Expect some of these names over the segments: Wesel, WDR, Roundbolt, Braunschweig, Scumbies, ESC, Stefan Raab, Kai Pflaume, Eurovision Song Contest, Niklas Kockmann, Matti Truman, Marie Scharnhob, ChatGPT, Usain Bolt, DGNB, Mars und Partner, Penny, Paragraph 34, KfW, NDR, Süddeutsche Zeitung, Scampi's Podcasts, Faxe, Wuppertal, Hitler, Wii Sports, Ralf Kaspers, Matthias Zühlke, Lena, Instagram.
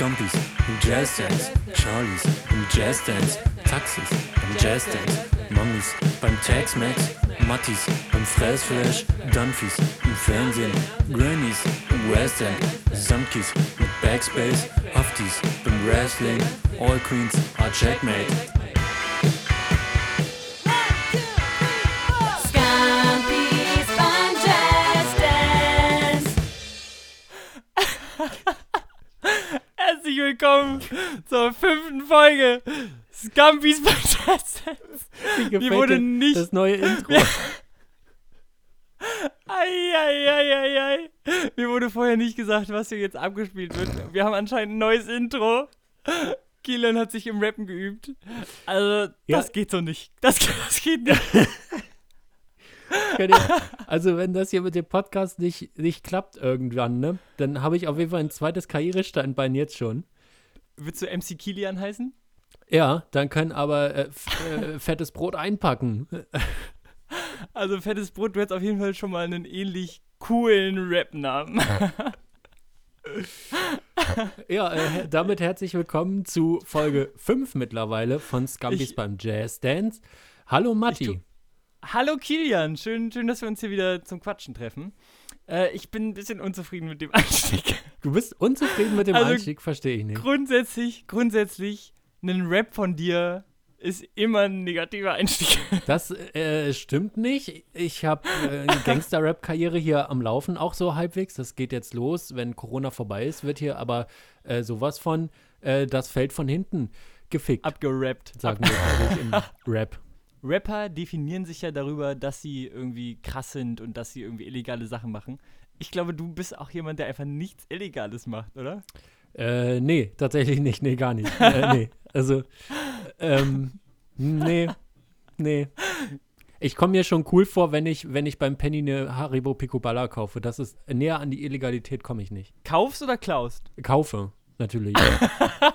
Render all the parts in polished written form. Scumbies, Jazz Dance, Charlies, Jazz Dance, Taxis, Jazz Dance, Mummies, beim Tex-Mex, Mattis, beim Fressflash, Dumfies, im Fernsehen, Grannies, im West End, Samkis, mit Backspace, Haftis, beim Wrestling, All Queens, are Checkmate. Willkommen zur 5. Folge Scampi's Podcasts. Mir wurde nicht das neue Intro. Mir wurde vorher nicht gesagt, was hier jetzt abgespielt wird. Wir haben anscheinend ein neues Intro. Kilian hat sich im Rappen geübt. Also, ja. Das geht so nicht. Das geht nicht. Also wenn das hier mit dem Podcast nicht klappt irgendwann, ne, dann habe ich auf jeden Fall ein zweites Karrieresteinbein jetzt schon. Willst du MC Kilian heißen? Ja, dann können aber fettes Brot einpacken. Also fettes Brot, du hättest auf jeden Fall schon mal einen ähnlich coolen Rap-Namen. Ja, damit herzlich willkommen zu Folge 5 mittlerweile von Scumbies beim Jazz Dance. Hallo Matti. Hallo Kilian, schön, dass wir uns hier wieder zum Quatschen treffen. Ich bin ein bisschen unzufrieden mit dem Einstieg. Du bist unzufrieden mit dem Einstieg, verstehe ich nicht. Grundsätzlich, ein Rap von dir ist immer ein negativer Einstieg. Das stimmt nicht. Ich habe eine Gangster-Rap-Karriere hier am Laufen, auch so halbwegs. Das geht jetzt los, wenn Corona vorbei ist, wird hier aber sowas von das Feld von hinten gefickt. Abgerappt. Sagen wir ehrlich im Rap. Rapper definieren sich ja darüber, dass sie irgendwie krass sind und dass sie irgendwie illegale Sachen machen. Ich glaube, du bist auch jemand, der einfach nichts Illegales macht, oder? Nee, tatsächlich nicht. Nee, gar nicht. Nee. Also, nee. Ich komme mir schon cool vor, wenn ich beim Penny eine Haribo Picoballer kaufe. Das ist näher an die Illegalität, komme ich nicht. Kaufst oder klaust? Kaufe, natürlich. Ja.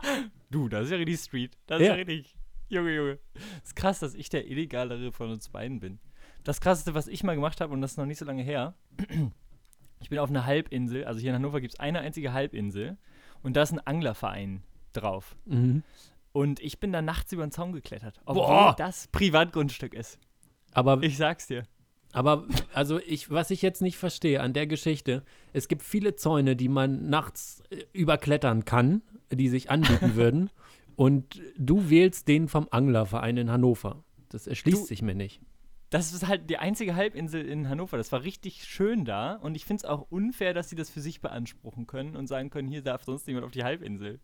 Du, das ist ja richtig Street. Das ist ja richtig... Junge. Es ist krass, dass ich der Illegalere von uns beiden bin. Das Krasseste, was ich mal gemacht habe, und das ist noch nicht so lange her, ich bin auf einer Halbinsel, also hier in Hannover gibt es eine einzige Halbinsel und da ist ein Anglerverein drauf. Mhm. Und ich bin da nachts über den Zaun geklettert, obwohl das Privatgrundstück ist. Aber ich sag's dir. Aber also was ich jetzt nicht verstehe an der Geschichte, es gibt viele Zäune, die man nachts überklettern kann, die sich anbieten würden. Und du wählst den vom Anglerverein in Hannover. Das erschließt sich mir nicht. Das ist halt die einzige Halbinsel in Hannover. Das war richtig schön da. Und ich finde es auch unfair, dass sie das für sich beanspruchen können und sagen können, hier darf sonst niemand auf die Halbinsel.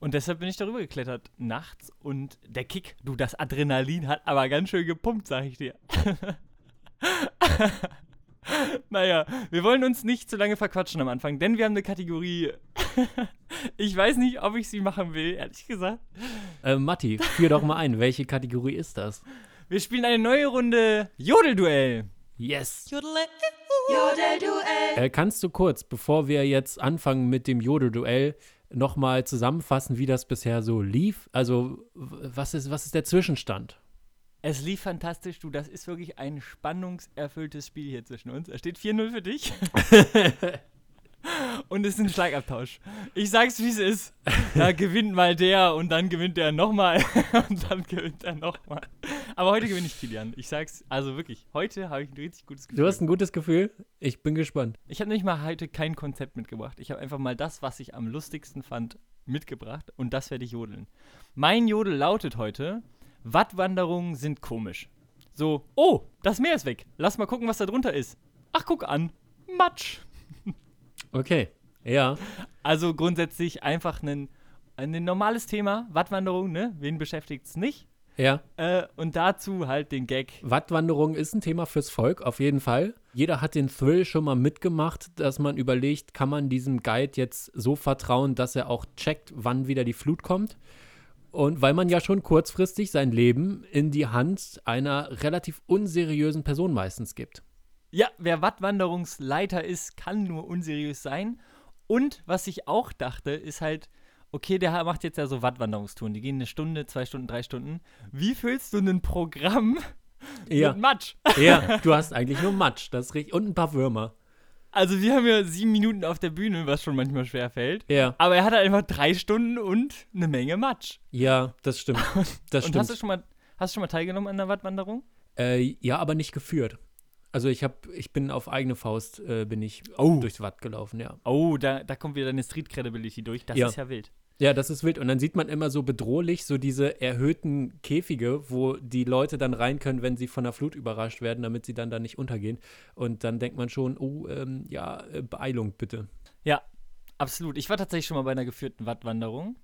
Und deshalb bin ich darüber geklettert nachts. Und der Kick, du, das Adrenalin hat aber ganz schön gepumpt, sag ich dir. Naja, wir wollen uns nicht zu lange verquatschen am Anfang, denn wir haben eine Kategorie. Ich weiß nicht, ob ich sie machen will, ehrlich gesagt. Matti, führ doch mal ein, welche Kategorie ist das? Wir spielen eine neue Runde Jodelduell. Yes. Jodelduell. Kannst du kurz, bevor wir jetzt anfangen mit dem Jodelduell, nochmal zusammenfassen, wie das bisher so lief? Also, was ist der Zwischenstand? Es lief fantastisch, du, das ist wirklich ein spannungserfülltes Spiel hier zwischen uns. Es steht 4-0 für dich. Und es ist ein Schlagabtausch. Ich sag's, wie es ist. Da gewinnt mal der und dann gewinnt der nochmal. Und dann gewinnt er nochmal. Aber heute gewinne ich, Kilian. Ich sag's, also wirklich, heute habe ich ein richtig gutes Gefühl. Du hast ein gutes Gefühl? Ich bin gespannt. Ich habe nämlich mal heute kein Konzept mitgebracht. Ich habe einfach mal das, was ich am lustigsten fand, mitgebracht. Und das werde ich jodeln. Mein Jodel lautet heute... Wattwanderungen sind komisch. So, oh, das Meer ist weg. Lass mal gucken, was da drunter ist. Ach, guck an. Matsch. Okay, ja. Also grundsätzlich einfach ein normales Thema. Wattwanderung, ne? Wen beschäftigt's nicht? Ja. Und dazu halt den Gag. Wattwanderung ist ein Thema fürs Volk, auf jeden Fall. Jeder hat den Thrill schon mal mitgemacht, dass man überlegt, kann man diesem Guide jetzt so vertrauen, dass er auch checkt, wann wieder die Flut kommt? Und weil man ja schon kurzfristig sein Leben in die Hand einer relativ unseriösen Person meistens gibt. Ja, wer Wattwanderungsleiter ist, kann nur unseriös sein. Und was ich auch dachte, ist halt, okay, der macht jetzt ja so Wattwanderungstouren. Die gehen 1 Stunde, 2 Stunden, 3 Stunden. Wie füllst du ein Programm mit Matsch? Ja, du hast eigentlich nur Matsch. Das ist richtig. Und ein paar Würmer. Also wir haben ja 7 Minuten auf der Bühne, was schon manchmal schwer fällt. Ja. Aber er hat halt einfach 3 Stunden und eine Menge Matsch. Ja, das stimmt. Das stimmt. Und hast du schon mal teilgenommen an der Wattwanderung? Ja, aber nicht geführt. Also ich bin auf eigene Faust durchs Watt gelaufen, ja. Oh, da kommt wieder deine Street Credibility durch. Das ist ja wild. Ja, das ist wild. Und dann sieht man immer so bedrohlich so diese erhöhten Käfige, wo die Leute dann rein können, wenn sie von der Flut überrascht werden, damit sie dann da nicht untergehen. Und dann denkt man schon, Beeilung bitte. Ja, absolut. Ich war tatsächlich schon mal bei einer geführten Wattwanderung.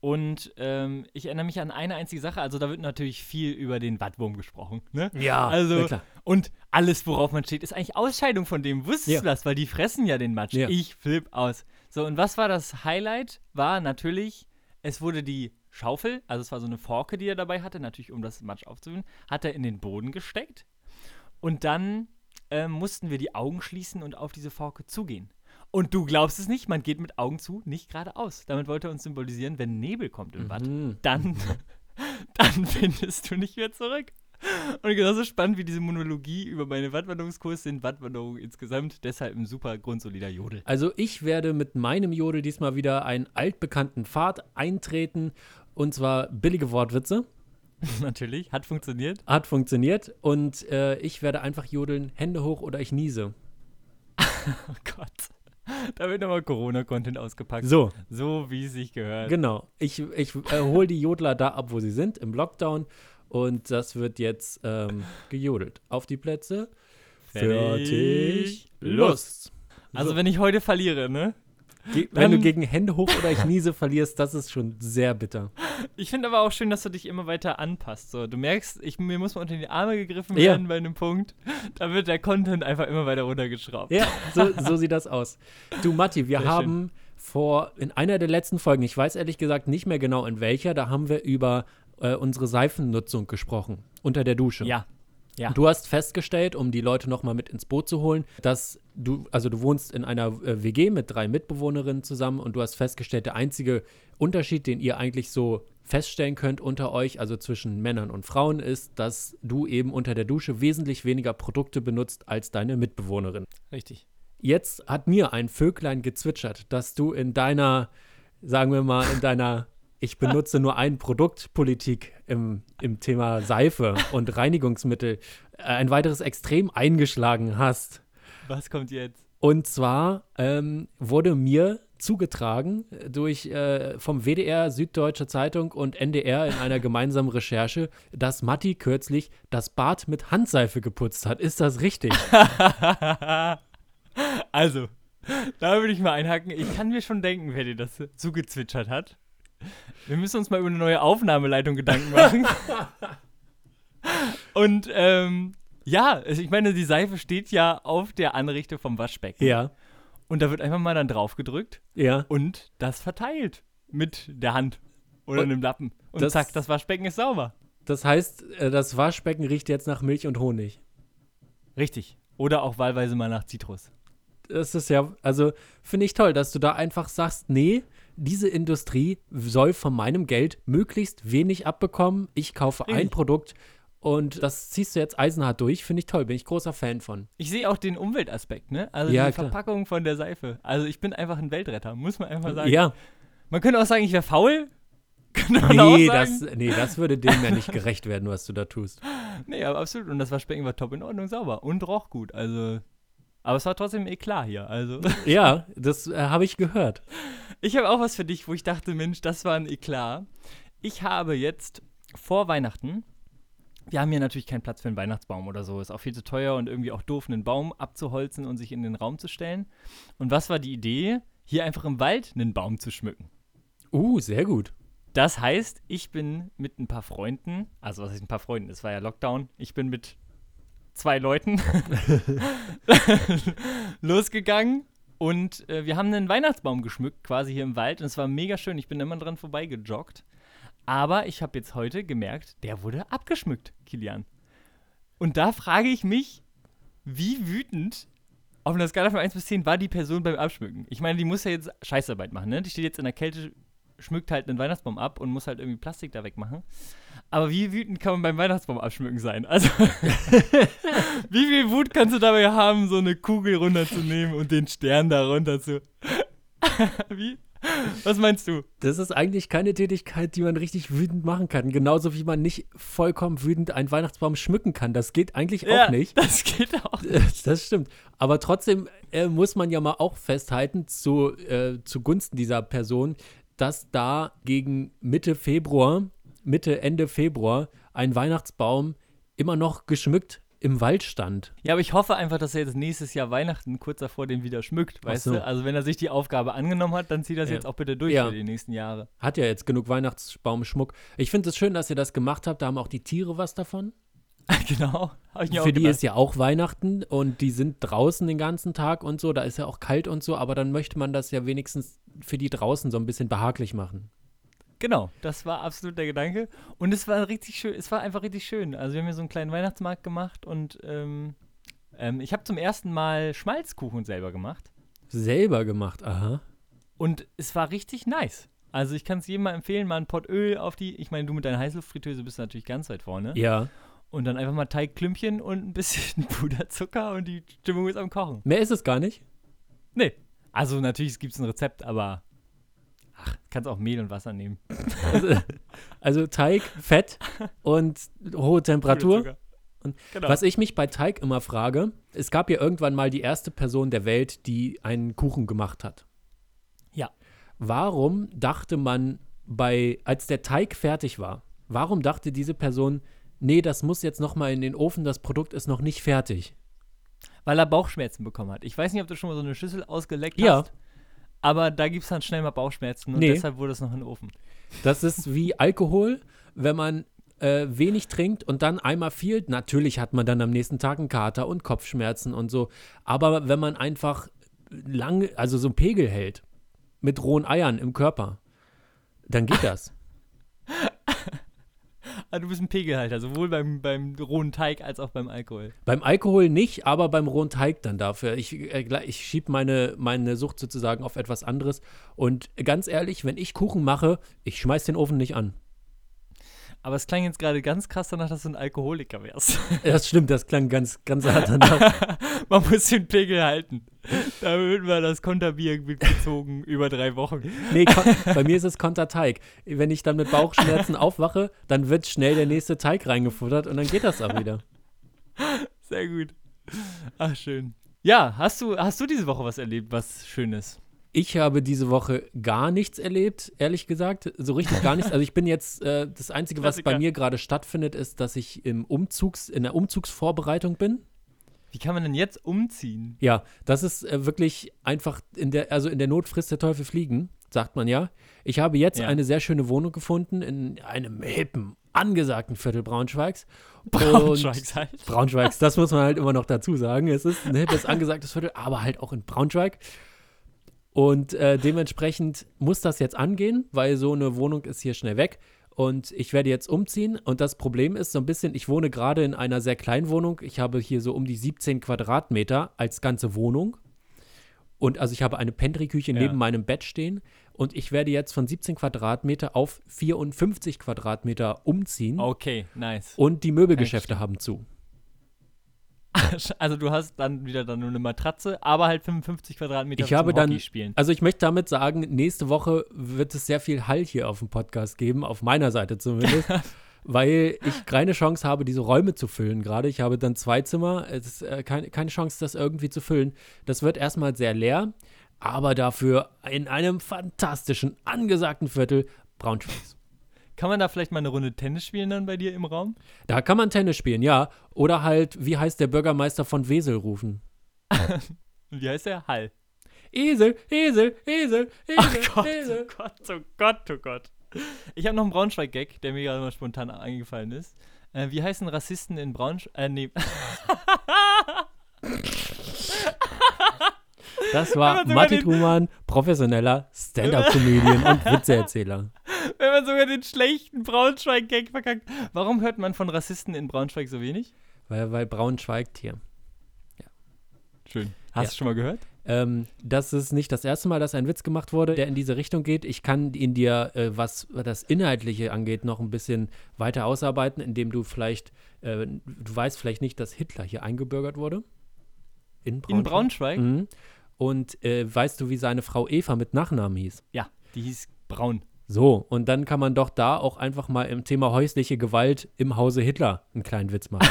Und ich erinnere mich an eine einzige Sache. Also da wird natürlich viel über den Wattwurm gesprochen. Ne? Ja, also, klar. Und alles, worauf man steht, ist eigentlich Ausscheidung von dem. Wusstest du das? Weil die fressen ja den Matsch. Ja. Ich flipp aus. So, und was war das Highlight? War natürlich, es wurde die Schaufel, also es war so eine Forke, die er dabei hatte, natürlich um das Matsch aufzuwühlen, hat er in den Boden gesteckt. Und dann mussten wir die Augen schließen und auf diese Forke zugehen. Und du glaubst es nicht, man geht mit Augen zu nicht geradeaus. Damit wollte er uns symbolisieren, wenn Nebel kommt im Watt, dann findest du nicht mehr zurück. Und genauso spannend wie diese Monologie über meine Wattwanderungskurs sind Wattwanderungen insgesamt deshalb ein super grundsolider Jodel. Also ich werde mit meinem Jodel diesmal wieder einen altbekannten Pfad eintreten, und zwar billige Wortwitze. Natürlich, hat funktioniert. Hat funktioniert, und ich werde einfach jodeln, Hände hoch oder ich niese. Oh Gott. Da wird nochmal Corona-Content ausgepackt. So wie es sich gehört. Genau. Ich hole die Jodler da ab, wo sie sind, im Lockdown. Und das wird jetzt gejodelt. Auf die Plätze. Fertig. Los. Also wenn ich heute verliere, ne? Wenn du gegen Hände hoch oder ich niese verlierst, das ist schon sehr bitter. Ich finde aber auch schön, dass du dich immer weiter anpasst. So, du merkst, mir muss mal unter die Arme gegriffen werden bei einem Punkt. Da wird der Content einfach immer weiter runtergeschraubt. Ja, so sieht das aus. Du, Matti, wir haben in einer der letzten Folgen, ich weiß ehrlich gesagt nicht mehr genau in welcher, da haben wir über unsere Seifennutzung gesprochen, unter der Dusche. Ja. Ja. Du hast festgestellt, um die Leute nochmal mit ins Boot zu holen, dass du wohnst in einer WG mit 3 Mitbewohnerinnen zusammen, und du hast festgestellt, der einzige Unterschied, den ihr eigentlich so feststellen könnt unter euch, also zwischen Männern und Frauen, ist, dass du eben unter der Dusche wesentlich weniger Produkte benutzt als deine Mitbewohnerin. Richtig. Jetzt hat mir ein Vöglein gezwitschert, dass du in deiner, sagen wir mal, in deiner ich benutze nur ein Produkt-Politik im Thema Seife und Reinigungsmittel ein weiteres Extrem eingeschlagen hast. Was kommt jetzt? Und zwar wurde mir zugetragen durch vom WDR, Süddeutsche Zeitung und NDR in einer gemeinsamen Recherche, dass Matti kürzlich das Bad mit Handseife geputzt hat. Ist das richtig? Also, da würde ich mal einhaken. Ich kann mir schon denken, wer dir das zugezwitschert hat. Wir müssen uns mal über eine neue Aufnahmeleitung Gedanken machen. Und ich meine, die Seife steht ja auf der Anrichte vom Waschbecken. Ja. Und da wird einfach mal dann drauf gedrückt. Ja. Und das verteilt mit der Hand oder einem Lappen. Und zack, das Waschbecken ist sauber. Das heißt, das Waschbecken riecht jetzt nach Milch und Honig. Richtig. Oder auch wahlweise mal nach Zitrus. Das ist ja, also finde ich toll, dass du da einfach sagst, nee, diese Industrie soll von meinem Geld möglichst wenig abbekommen. Ich kaufe ein Produkt und das ziehst du jetzt eisenhart durch. Finde ich toll, bin ich großer Fan von. Ich sehe auch den Umweltaspekt, ne? Also die Verpackung von der Seife. Also ich bin einfach ein Weltretter, muss man einfach sagen. Ja. Man könnte auch sagen, ich wäre faul. Das würde dem ja nicht gerecht werden, was du da tust. Nee, aber absolut. Und das Waschbecken war top in Ordnung, sauber und roch gut. Also, aber es war trotzdem Eklat hier. Also. Ja, das habe ich gehört. Ich habe auch was für dich, wo ich dachte, Mensch, das war ein Eklat. Ich habe jetzt vor Weihnachten, wir haben hier natürlich keinen Platz für einen Weihnachtsbaum oder so, ist auch viel zu teuer und irgendwie auch doof, einen Baum abzuholzen und sich in den Raum zu stellen. Und was war die Idee? Hier einfach im Wald einen Baum zu schmücken. Sehr gut. Das heißt, ich bin mit ein paar Freunden, also was heißt ein paar Freunden, es war ja Lockdown, ich bin mit 2 Leuten losgegangen. Und wir haben einen Weihnachtsbaum geschmückt, quasi hier im Wald. Und es war mega schön. Ich bin immer dran vorbeigejoggt. Aber ich habe jetzt heute gemerkt, der wurde abgeschmückt, Kilian. Und da frage ich mich, wie wütend auf einer Skala von 1 bis 10 war die Person beim Abschmücken? Ich meine, die muss ja jetzt Scheißarbeit machen, ne? Die steht jetzt in der Kälte schmückt halt einen Weihnachtsbaum ab und muss halt irgendwie Plastik da wegmachen. Aber wie wütend kann man beim Weihnachtsbaum abschmücken sein? Also, wie viel Wut kannst du dabei haben, so eine Kugel runterzunehmen und den Stern da runter zu... Wie? Was meinst du? Das ist eigentlich keine Tätigkeit, die man richtig wütend machen kann. Genauso wie man nicht vollkommen wütend einen Weihnachtsbaum schmücken kann. Das geht eigentlich auch nicht. Das geht auch nicht. Das stimmt. Aber trotzdem muss man ja mal auch festhalten, zugunsten dieser Person, dass da gegen Ende Februar, ein Weihnachtsbaum immer noch geschmückt im Wald stand. Ja, aber ich hoffe einfach, dass er jetzt nächstes Jahr Weihnachten kurz davor den wieder schmückt, weißt du? Also wenn er sich die Aufgabe angenommen hat, dann zieht das jetzt auch bitte durch für die nächsten Jahre. Hat ja jetzt genug Weihnachtsbaumschmuck. Ich finde es schön, dass ihr das gemacht habt. Da haben auch die Tiere was davon. Genau. Für die ist ja auch Weihnachten und die sind draußen den ganzen Tag und so. Da ist ja auch kalt und so, aber dann möchte man das ja wenigstens für die draußen so ein bisschen behaglich machen. Genau, das war absolut der Gedanke. Und es war richtig schön, es war einfach richtig schön. Also wir haben hier so einen kleinen Weihnachtsmarkt gemacht und ich habe zum ersten Mal Schmalzkuchen selber gemacht. Selber gemacht, aha. Und es war richtig nice. Also ich kann es jedem mal empfehlen, mal einen Pott Öl ich meine, du mit deiner Heißluftfritteuse bist natürlich ganz weit vorne. Ja. Und dann einfach mal Teigklümpchen und ein bisschen Puderzucker und die Stimmung ist am Kochen. Mehr ist es gar nicht? Nee. Also natürlich gibt es ein Rezept, aber... Ach, kannst auch Mehl und Wasser nehmen. Also Teig, Fett und hohe Temperatur. Und genau. Was ich mich bei Teig immer frage, es gab ja irgendwann mal die erste Person der Welt, die einen Kuchen gemacht hat. Ja. Warum dachte man als der Teig fertig war, warum dachte diese Person, nee, das muss jetzt noch mal in den Ofen, das Produkt ist noch nicht fertig? Weil er Bauchschmerzen bekommen hat. Ich weiß nicht, ob du schon mal so eine Schüssel ausgeleckt hast. Aber da gibt es dann schnell mal Bauchschmerzen und deshalb wurde es noch in den Ofen. Das ist wie Alkohol, wenn man wenig trinkt und dann einmal viel. Natürlich hat man dann am nächsten Tag einen Kater und Kopfschmerzen und so. Aber wenn man einfach lange, also so einen Pegel hält mit rohen Eiern im Körper, dann geht das. Du bist ein Pegelhalter, sowohl beim rohen Teig als auch beim Alkohol. Beim Alkohol nicht, aber beim rohen Teig dann dafür. Ich schiebe meine Sucht sozusagen auf etwas anderes. Und ganz ehrlich, wenn ich Kuchen mache, ich schmeiß den Ofen nicht an. Aber es klang jetzt gerade ganz krass danach, dass du ein Alkoholiker wärst. Das stimmt, das klang ganz, ganz hart danach. Man muss den Pegel halten. Da wird mal das Konterbier gezogen über 3 Wochen. Nee, bei mir ist es Konterteig. Wenn ich dann mit Bauchschmerzen aufwache, dann wird schnell der nächste Teig reingefuttert und dann geht das auch wieder. Sehr gut. Ach, schön. Ja, hast du diese Woche was erlebt, was Schönes? Ich habe diese Woche gar nichts erlebt, ehrlich gesagt. So richtig gar nichts. Also ich bin jetzt, das Einzige, was bei mir gerade stattfindet, ist, dass ich in der Umzugsvorbereitung bin. Wie kann man denn jetzt umziehen? Ja, das ist wirklich einfach, in der Not frisst der Teufel fliegen, sagt man ja. Ich habe jetzt eine sehr schöne Wohnung gefunden in einem hippen, angesagten Viertel Braunschweigs. Braunschweigs, das muss man halt immer noch dazu sagen. Es ist ein hippes, angesagtes Viertel, aber halt auch in Braunschweig. Und dementsprechend muss das jetzt angehen, weil so eine Wohnung ist hier schnell weg. Und ich werde jetzt umziehen. Und das Problem ist so ein bisschen, ich wohne gerade in einer sehr kleinen Wohnung. Ich habe hier so um die 17 Quadratmeter als ganze Wohnung. Und also ich habe eine Pantry-Küche neben meinem Bett stehen. Und ich werde jetzt von 17 Quadratmeter auf 54 Quadratmeter umziehen. Okay, nice. Und die Möbelgeschäfte haben zu. Also du hast dann wieder nur eine Matratze, aber halt 55 Quadratmeter zum Hockey spielen. Also ich möchte damit sagen, nächste Woche wird es sehr viel Hall hier auf dem Podcast geben, auf meiner Seite zumindest, weil ich keine Chance habe, diese Räume zu füllen gerade. Ich habe dann 2 Zimmer, es ist keine Chance, das irgendwie zu füllen. Das wird erstmal sehr leer, aber dafür in einem fantastischen, angesagten Viertel Braunschweigs. Kann man da vielleicht mal eine Runde Tennis spielen dann bei dir im Raum? Da kann man Tennis spielen, ja. Oder halt, wie heißt der Bürgermeister von Wesel rufen? Wie heißt der? Hall. Esel, Esel, Esel, Esel, Esel. Oh Gott, oh Gott, oh Gott. Ich habe noch einen Braunschweig-Gag, der mir gerade mal spontan eingefallen ist. Wie heißen Rassisten in Braunschweig? Nee. Das war Matti Truman, professioneller Stand-Up-Comedian und Witzeerzähler. Wenn man sogar den schlechten Braunschweig-Gag verkackt. Warum hört man von Rassisten in Braunschweig so wenig? Weil Braunschweigt hier. Ja. Schön. Hast du schon mal gehört? Das ist nicht das erste Mal, dass ein Witz gemacht wurde, der in diese Richtung geht. Ich kann ihn dir, was das Inhaltliche angeht, noch ein bisschen weiter ausarbeiten, indem du vielleicht, du weißt vielleicht nicht, dass Hitler hier eingebürgert wurde. In Braunschweig? Mhm. Und weißt du, wie seine Frau Eva mit Nachnamen hieß? Ja, die hieß Braun. So, und dann kann man doch da auch einfach mal im Thema häusliche Gewalt im Hause Hitler einen kleinen Witz machen.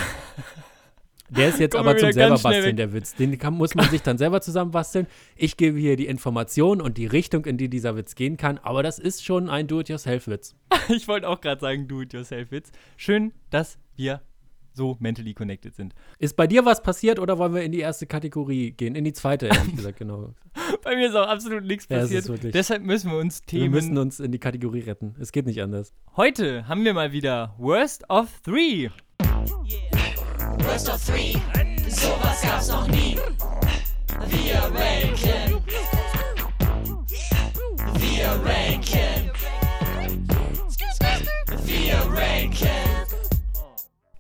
Der ist jetzt aber zum selber basteln, der Witz. Den muss man sich dann selber zusammenbasteln. Ich gebe hier die Information und die Richtung, in die dieser Witz gehen kann. Aber das ist schon ein Do-it-yourself-Witz. Ich wollte auch gerade sagen, Do-it-yourself-Witz. Schön, dass wir so mentally connected sind. Ist bei dir was passiert oder wollen wir in die erste Kategorie gehen? In die zweite, ehrlich gesagt, genau. Bei mir ist auch absolut nichts passiert. Ja, deshalb müssen wir uns Themen... Wir müssen uns in die Kategorie retten. Es geht nicht anders. Heute haben wir mal wieder Worst of Three. Yeah. Worst of Three, sowas gab's noch nie. Wir ranken.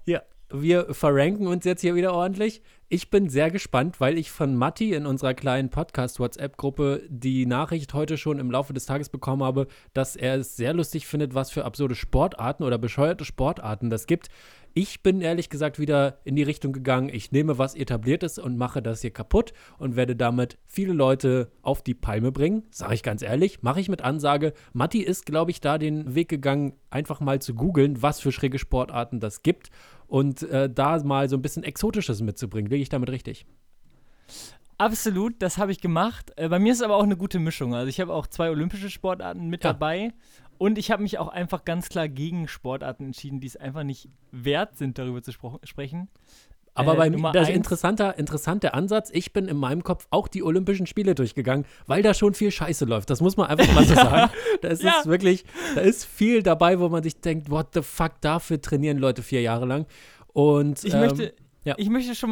Ja, wir verranken uns jetzt hier wieder ordentlich. Ich bin sehr gespannt, weil ich von Matti in unserer kleinen Podcast-WhatsApp-Gruppe die Nachricht heute schon im Laufe des Tages bekommen habe, dass er es sehr lustig findet, was für absurde Sportarten oder bescheuerte Sportarten das gibt. Ich bin ehrlich gesagt wieder in die Richtung gegangen, ich nehme, was etabliert ist und mache das hier kaputt und werde damit viele Leute auf die Palme bringen. Sage ich ganz ehrlich, mache ich mit Ansage. Matti ist, glaube ich, da den Weg gegangen, einfach mal zu googeln, was für schräge Sportarten das gibt und da mal so ein bisschen Exotisches mitzubringen. Liege ich damit richtig? Absolut, das habe ich gemacht. Bei mir ist es aber auch eine gute Mischung. Also ich habe auch 2 olympische Sportarten mit dabei. Und ich habe mich auch einfach ganz klar gegen Sportarten entschieden, die es einfach nicht wert sind, darüber zu sprechen. Aber bei mir, das ist interessanter Ansatz. Ich bin in meinem Kopf auch die Olympischen Spiele durchgegangen, weil da schon viel Scheiße läuft. Das muss man einfach mal so sagen. Das ist wirklich, da ist viel dabei, wo man sich denkt, what the fuck, dafür trainieren Leute 4 Jahre lang. Und Ich möchte schon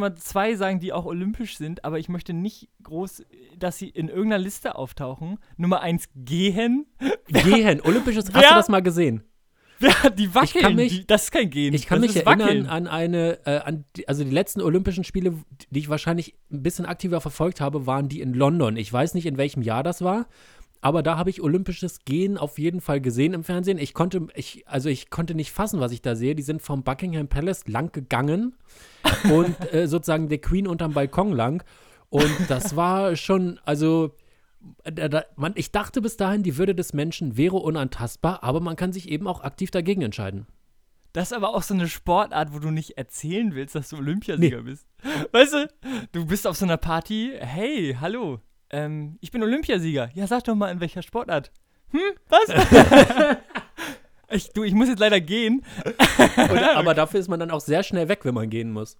mal 2 sagen, die auch olympisch sind, aber ich möchte nicht groß, dass sie in irgendeiner Liste auftauchen. Nummer 1, Gehen. Gehen, olympisches, hast du das mal gesehen? Ja, die wackeln, das ist kein Gehen. Ich kann mich erinnern an die letzten Olympischen Spiele, die ich wahrscheinlich ein bisschen aktiver verfolgt habe, waren die in London. Ich weiß nicht, in welchem Jahr das war. Aber da habe ich olympisches Gehen auf jeden Fall gesehen im Fernsehen. Ich konnte nicht fassen, was ich da sehe. Die sind vom Buckingham Palace lang gegangen und sozusagen der Queen unterm Balkon lang. Und das war schon, also ich dachte bis dahin, die Würde des Menschen wäre unantastbar, aber man kann sich eben auch aktiv dagegen entscheiden. Das ist aber auch so eine Sportart, wo du nicht erzählen willst, dass du Olympiasieger bist. Weißt du, du bist auf so einer Party, hey, hallo. Ich bin Olympiasieger. Ja, sag doch mal, in welcher Sportart. Was? Ich muss jetzt leider gehen. Aber dafür ist man dann auch sehr schnell weg, wenn man gehen muss.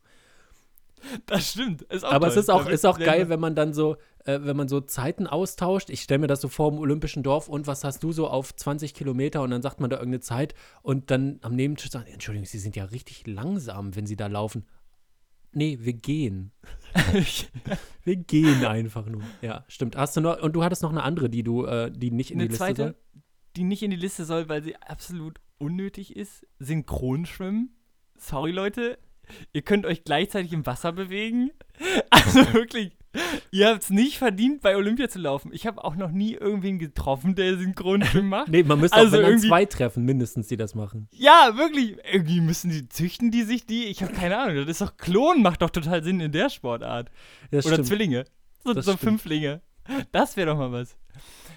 Das stimmt. Ist auch aber toll. Es ist auch geil, wenn man dann so, wenn man so Zeiten austauscht. Ich stelle mir das so vor im Olympischen Dorf und was hast du so auf 20 Kilometer und dann sagt man da irgendeine Zeit und dann am Nebentisch sagt, Entschuldigung, Sie sind ja richtig langsam, wenn Sie da laufen. Nee, wir gehen. Wir gehen einfach nur. Ja, stimmt. Hast du noch, und du hattest noch eine andere, die nicht in die Liste soll? Die nicht in die Liste soll, weil sie absolut unnötig ist. Synchronschwimmen. Sorry, Leute. Ihr könnt euch gleichzeitig im Wasser bewegen. Also wirklich, ihr habt es nicht verdient, bei Olympia zu laufen. Ich habe auch noch nie irgendwen getroffen, der Synchronschwimmen macht. Nee, man müsste also auch irgendwie 2 treffen, mindestens, die das machen. Ja, wirklich. Irgendwie müssen die, züchten die sich die? Ich habe keine Ahnung. Das ist doch Klonen, macht doch total Sinn in der Sportart. Das Oder stimmt. Zwillinge. So Fünflinge. Das wäre doch mal was.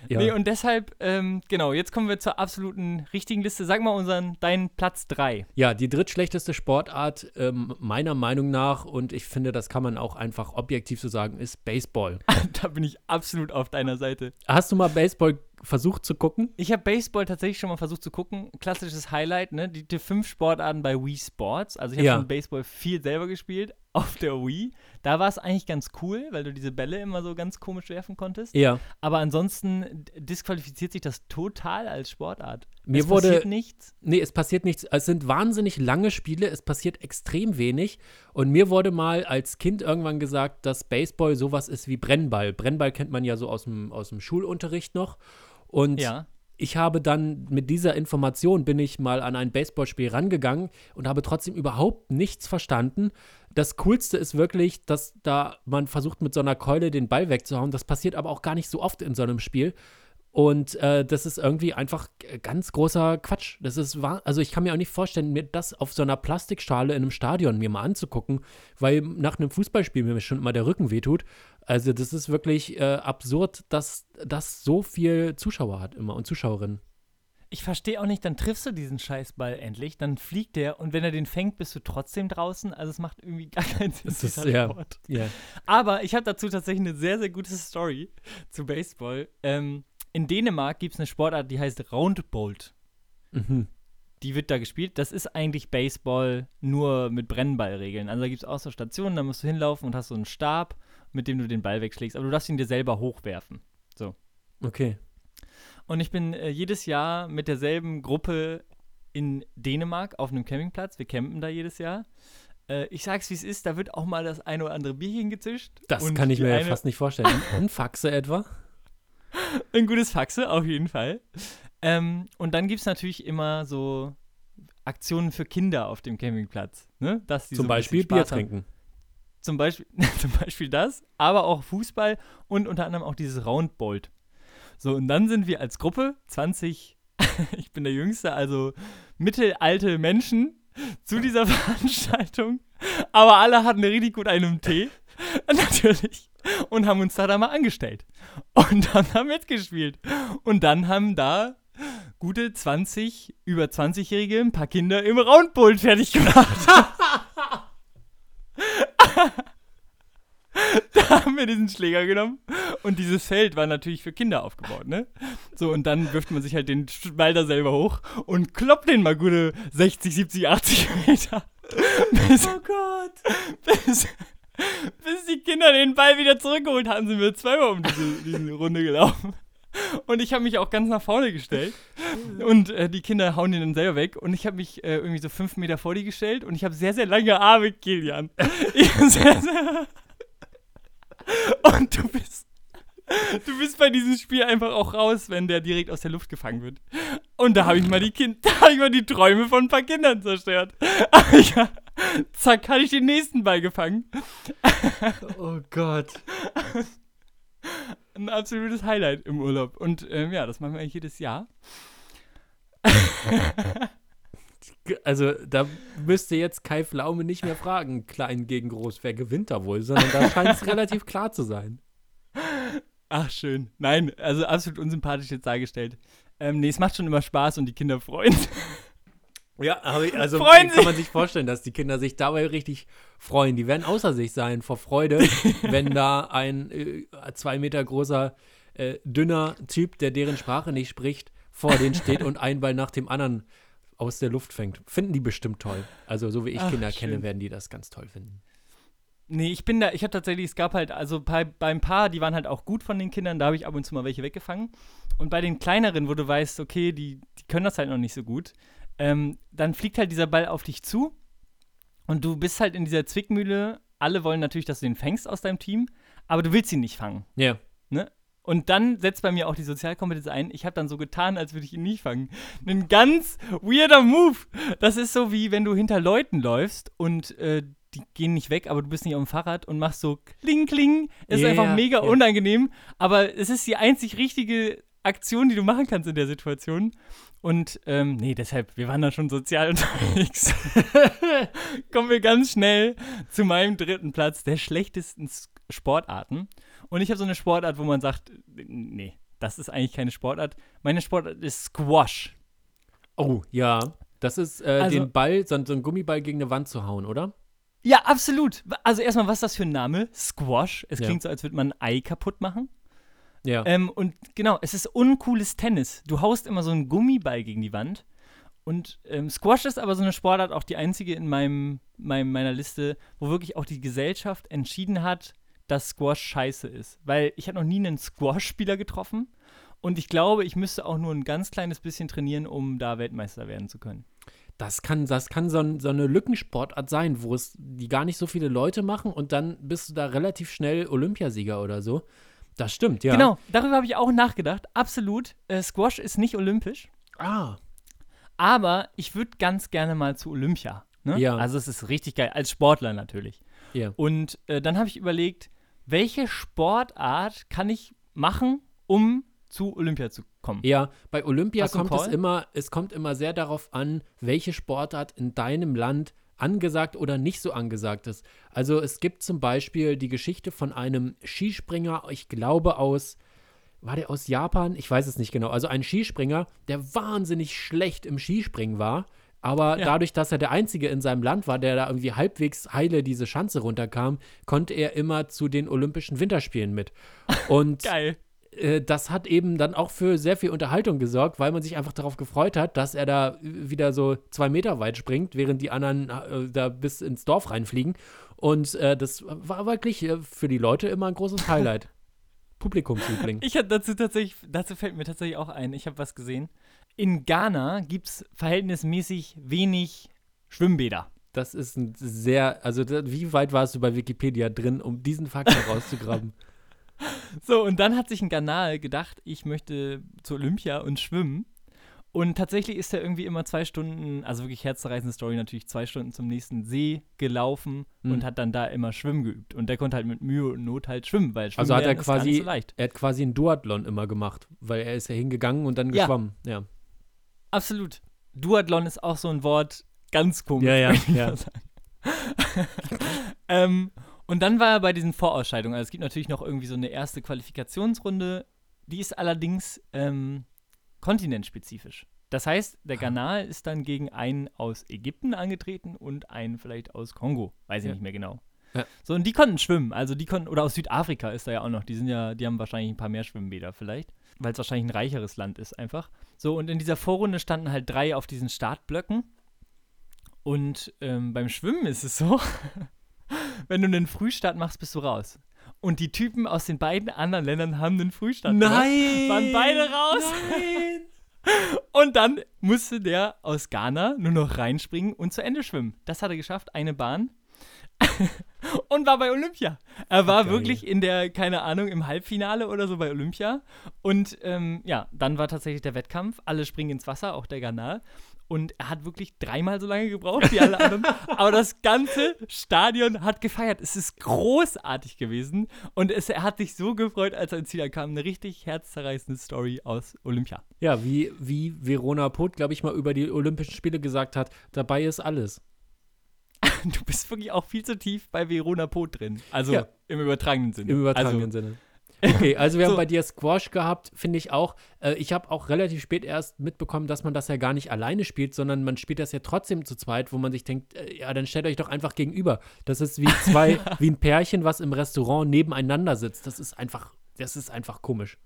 Ja. Nee, und deshalb, jetzt kommen wir zur absoluten richtigen Liste. Sag mal deinen Platz 3. Ja, die drittschlechteste Sportart meiner Meinung nach, und ich finde, das kann man auch einfach objektiv so sagen, ist Baseball. Da bin ich absolut auf deiner Seite. Hast du mal Baseball versucht zu gucken? Ich habe Baseball tatsächlich schon mal versucht zu gucken. Klassisches Highlight, ne? Die 5 Sportarten bei Wii Sports. Also ich habe schon Baseball viel selber gespielt auf der Wii. Da war es eigentlich ganz cool, weil du diese Bälle immer so ganz komisch werfen konntest. Ja. Aber ansonsten disqualifiziert sich das total als Sportart. Passiert nichts. Nee, es passiert nichts. Es sind wahnsinnig lange Spiele, es passiert extrem wenig. Und mir wurde mal als Kind irgendwann gesagt, dass Baseball sowas ist wie Brennball. Brennball kennt man ja so aus dem Schulunterricht noch. Und Ich habe dann mit dieser Information bin ich mal an ein Baseballspiel rangegangen und habe trotzdem überhaupt nichts verstanden. Das Coolste ist wirklich, dass da man versucht, mit so einer Keule den Ball wegzuhauen. Das passiert aber auch gar nicht so oft in so einem Spiel. Und das ist irgendwie einfach ganz großer Quatsch. Das ist wahr. Also ich kann mir auch nicht vorstellen, mir das auf so einer Plastikschale in einem Stadion mir mal anzugucken, weil nach einem Fußballspiel mir schon immer der Rücken wehtut. Also das ist wirklich absurd, dass das so viel Zuschauer hat immer und Zuschauerinnen. Ich verstehe auch nicht, dann triffst du diesen Scheißball endlich, dann fliegt der und wenn er den fängt, bist du trotzdem draußen. Also es macht irgendwie gar keinen Sinn. Das ist, ja. Aber ich habe dazu tatsächlich eine sehr, sehr gute Story zu Baseball. In Dänemark gibt es eine Sportart, die heißt Roundbolt. Mhm. Die wird da gespielt. Das ist eigentlich Baseball nur mit Brennballregeln. Also da gibt es auch so Stationen, da musst du hinlaufen und hast so einen Stab, mit dem du den Ball wegschlägst. Aber du darfst ihn dir selber hochwerfen. So. Okay. Und ich bin jedes Jahr mit derselben Gruppe in Dänemark auf einem Campingplatz. Wir campen da jedes Jahr. Ich sag's, wie es ist. Da wird auch mal das ein oder andere Bierchen gezischt. Das kann ich mir ja fast nicht vorstellen. Ein Faxe etwa? Ein gutes Faxe, auf jeden Fall. Und dann gibt es natürlich immer so Aktionen für Kinder auf dem Campingplatz. Ne? Dass die zum so Beispiel Bier trinken. Zum Beispiel das, aber auch Fußball und unter anderem auch dieses Roundbolt. So, und dann sind wir als Gruppe 20, ich bin der Jüngste, also mittelalte Menschen zu dieser Veranstaltung. Aber alle hatten richtig gut einen Tee, natürlich. Und haben uns da mal angestellt. Und dann haben wir mitgespielt. Und dann haben da gute 20, über 20-Jährige ein paar Kinder im Roundbowl fertig gemacht. Da haben wir diesen Schläger genommen. Und dieses Feld war natürlich für Kinder aufgebaut, ne? So, und dann wirft man sich halt den Ball da selber hoch und kloppt den mal gute 60, 70, 80 Meter. Oh Gott! Bis die Kinder den Ball wieder zurückgeholt haben, sind wir zweimal um diese Runde gelaufen. Und ich habe mich auch ganz nach vorne gestellt. Und die Kinder hauen den dann selber weg. Und ich habe mich irgendwie so 5 Meter vor die gestellt. Und ich habe sehr, sehr lange Arme, Kilian. Und du bist bei diesem Spiel einfach auch raus, wenn der direkt aus der Luft gefangen wird. Und da habe ich mal die Träume von ein paar Kindern zerstört. Ja, zack, hatte ich den nächsten Ball gefangen. Oh Gott. Ein absolutes Highlight im Urlaub. Und ja, das machen wir eigentlich jedes Jahr. Also, da müsste jetzt Kai Pflaume nicht mehr fragen, klein gegen groß, wer gewinnt da wohl, sondern da scheint es relativ klar zu sein. Ach, schön. Nein, also absolut unsympathisch jetzt dargestellt. Nee, es macht schon immer Spaß und die Kinder freuen sich. Ja, also freuen kann man sich vorstellen, dass die Kinder sich dabei richtig freuen. Die werden außer sich sein vor Freude, wenn da ein 2 Meter großer, dünner Typ, der deren Sprache nicht spricht, vor denen steht und einen Ball nach dem anderen aus der Luft fängt. Finden die bestimmt toll. Also so wie ich Kinder kenne, werden die das ganz toll finden. Nee, ich habe tatsächlich, es gab halt, also bei ein paar, die waren halt auch gut von den Kindern, da habe ich ab und zu mal welche weggefangen. Und bei den kleineren, wo du weißt, okay, die können das halt noch nicht so gut, dann fliegt halt dieser Ball auf dich zu und du bist halt in dieser Zwickmühle. Alle wollen natürlich, dass du den fängst aus deinem Team, aber du willst ihn nicht fangen. Ja. Yeah. Ne? Und dann setzt bei mir auch die Sozialkompetenz ein. Ich habe dann so getan, als würde ich ihn nicht fangen. Ein ganz weirder Move. Das ist so, wie wenn du hinter Leuten läufst und die gehen nicht weg, aber du bist nicht auf dem Fahrrad und machst so kling, kling. Ist einfach mega unangenehm. Aber es ist die einzig richtige Aktion, die du machen kannst in der Situation. Und deshalb, wir waren da schon sozial unterwegs. Kommen wir ganz schnell zu meinem 3. Platz der schlechtesten Sportarten. Und ich habe so eine Sportart, wo man sagt, nee, das ist eigentlich keine Sportart. Meine Sportart ist Squash. Oh, ja. Das ist den Ball, so einen Gummiball gegen eine Wand zu hauen, oder? Ja, absolut. Also erstmal, was ist das für ein Name? Squash. Es klingt so, als würde man ein Ei kaputt machen. Ja. Und genau, es ist uncooles Tennis. Du haust immer so einen Gummiball gegen die Wand. Und Squash ist aber so eine Sportart, auch die einzige in meiner Liste, wo wirklich auch die Gesellschaft entschieden hat, dass Squash scheiße ist. Weil ich habe noch nie einen Squash-Spieler getroffen. Und ich glaube, ich müsste auch nur ein ganz kleines bisschen trainieren, um da Weltmeister werden zu können. Das kann so eine Lückensportart sein, wo es die gar nicht so viele Leute machen und dann bist du da relativ schnell Olympiasieger oder so. Das stimmt, ja. Genau, darüber habe ich auch nachgedacht. Absolut, Squash ist nicht olympisch. Ah. Aber ich würde ganz gerne mal zu Olympia. Ne? Ja. Also es ist richtig geil, als Sportler natürlich. Ja. Und dann habe ich überlegt, welche Sportart kann ich machen, um zu Olympia zu kommen? Ja, bei Olympia kommt es immer sehr darauf an, welche Sportart in deinem Land angesagt oder nicht so angesagt ist. Also es gibt zum Beispiel die Geschichte von einem Skispringer, ich glaube war der aus Japan? Ich weiß es nicht genau. Also ein Skispringer, der wahnsinnig schlecht im Skispringen war, aber dadurch, dass er der Einzige in seinem Land war, der da irgendwie halbwegs heile diese Schanze runterkam, konnte er immer zu den Olympischen Winterspielen mit. Und geil. Das hat eben dann auch für sehr viel Unterhaltung gesorgt, weil man sich einfach darauf gefreut hat, dass er da wieder so 2 Meter weit springt, während die anderen da bis ins Dorf reinfliegen. Und das war wirklich für die Leute immer ein großes Highlight. Publikumsliebling. Ich habe dazu fällt mir tatsächlich auch ein, ich habe was gesehen. In Ghana gibt es verhältnismäßig wenig Schwimmbäder. Das ist ein sehr, wie weit warst du bei Wikipedia drin, um diesen Fakt herauszugraben? So, und dann hat sich ein Ghanaer gedacht, ich möchte zu Olympia und schwimmen. Und tatsächlich ist er irgendwie immer 2 Stunden, also wirklich herzzerreißende Story natürlich, 2 Stunden zum nächsten See gelaufen und hat dann da immer Schwimmen geübt. Und der konnte halt mit Mühe und Not halt schwimmen, weil Schwimmen ist gar nicht so leicht. Er hat quasi einen Duathlon immer gemacht, weil er ist ja hingegangen und dann geschwommen. Ja, absolut. Duathlon ist auch so ein Wort, ganz komisch. Ja. Und dann war er bei diesen Vorausscheidungen. Also es gibt natürlich noch irgendwie so eine erste Qualifikationsrunde. Die ist allerdings kontinentspezifisch. Das heißt, der Ghanaer ist dann gegen einen aus Ägypten angetreten und einen vielleicht aus Kongo. Weiß ich nicht mehr genau. Ja. So, und die konnten schwimmen. Also die konnten, oder aus Südafrika ist da ja auch noch. Die haben wahrscheinlich ein paar mehr Schwimmbäder vielleicht, weil es wahrscheinlich ein reicheres Land ist einfach. So, und in dieser Vorrunde standen halt 3 auf diesen Startblöcken. Und beim Schwimmen ist es so... Wenn du einen Frühstart machst, bist du raus. Und die Typen aus den beiden anderen Ländern haben einen Frühstart gemacht. Waren beide raus. Nein! Und dann musste der aus Ghana nur noch reinspringen und zu Ende schwimmen. Das hat er geschafft, eine Bahn. Und war bei Olympia. Er war wirklich in der, keine Ahnung, im Halbfinale oder so bei Olympia. Und dann war tatsächlich der Wettkampf. Alle springen ins Wasser, auch der Ghanaer. Und er hat wirklich 3-mal so lange gebraucht wie alle anderen. Aber das ganze Stadion hat gefeiert. Es ist großartig gewesen. Und er hat sich so gefreut, als er ins Ziel kam. Eine richtig herzzerreißende Story aus Olympia. Ja, wie Verona Poth, glaube ich, mal über die Olympischen Spiele gesagt hat, dabei ist alles. Du bist wirklich auch viel zu tief bei Verona Poth drin. Also im übertragenen Sinne. Okay, also wir haben bei dir Squash gehabt, finde ich auch. Ich habe auch relativ spät erst mitbekommen, dass man das ja gar nicht alleine spielt, sondern man spielt das ja trotzdem zu zweit, wo man sich denkt, dann stellt euch doch einfach gegenüber. Das ist wie wie ein Pärchen, was im Restaurant nebeneinander sitzt. Das ist einfach komisch.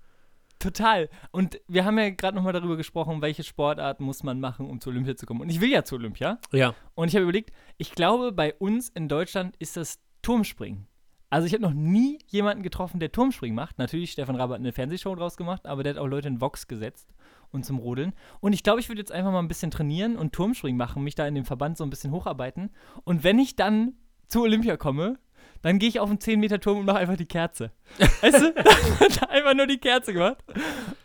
Total. Und wir haben ja gerade nochmal darüber gesprochen, welche Sportart muss man machen, um zu Olympia zu kommen. Und ich will ja zu Olympia. Ja. Und ich habe überlegt, ich glaube, bei uns in Deutschland ist das Turmspringen. Also ich habe noch nie jemanden getroffen, der Turmspringen macht. Natürlich, Stefan Raab hat eine Fernsehshow draus gemacht, aber der hat auch Leute in Vox gesetzt und zum Rodeln. Und ich glaube, ich würde jetzt einfach mal ein bisschen trainieren und Turmspringen machen, mich da in dem Verband so ein bisschen hocharbeiten. Und wenn ich dann zu Olympia komme, dann gehe ich auf einen 10-Meter-Turm und mache einfach die Kerze. Weißt du? Einfach nur die Kerze gemacht.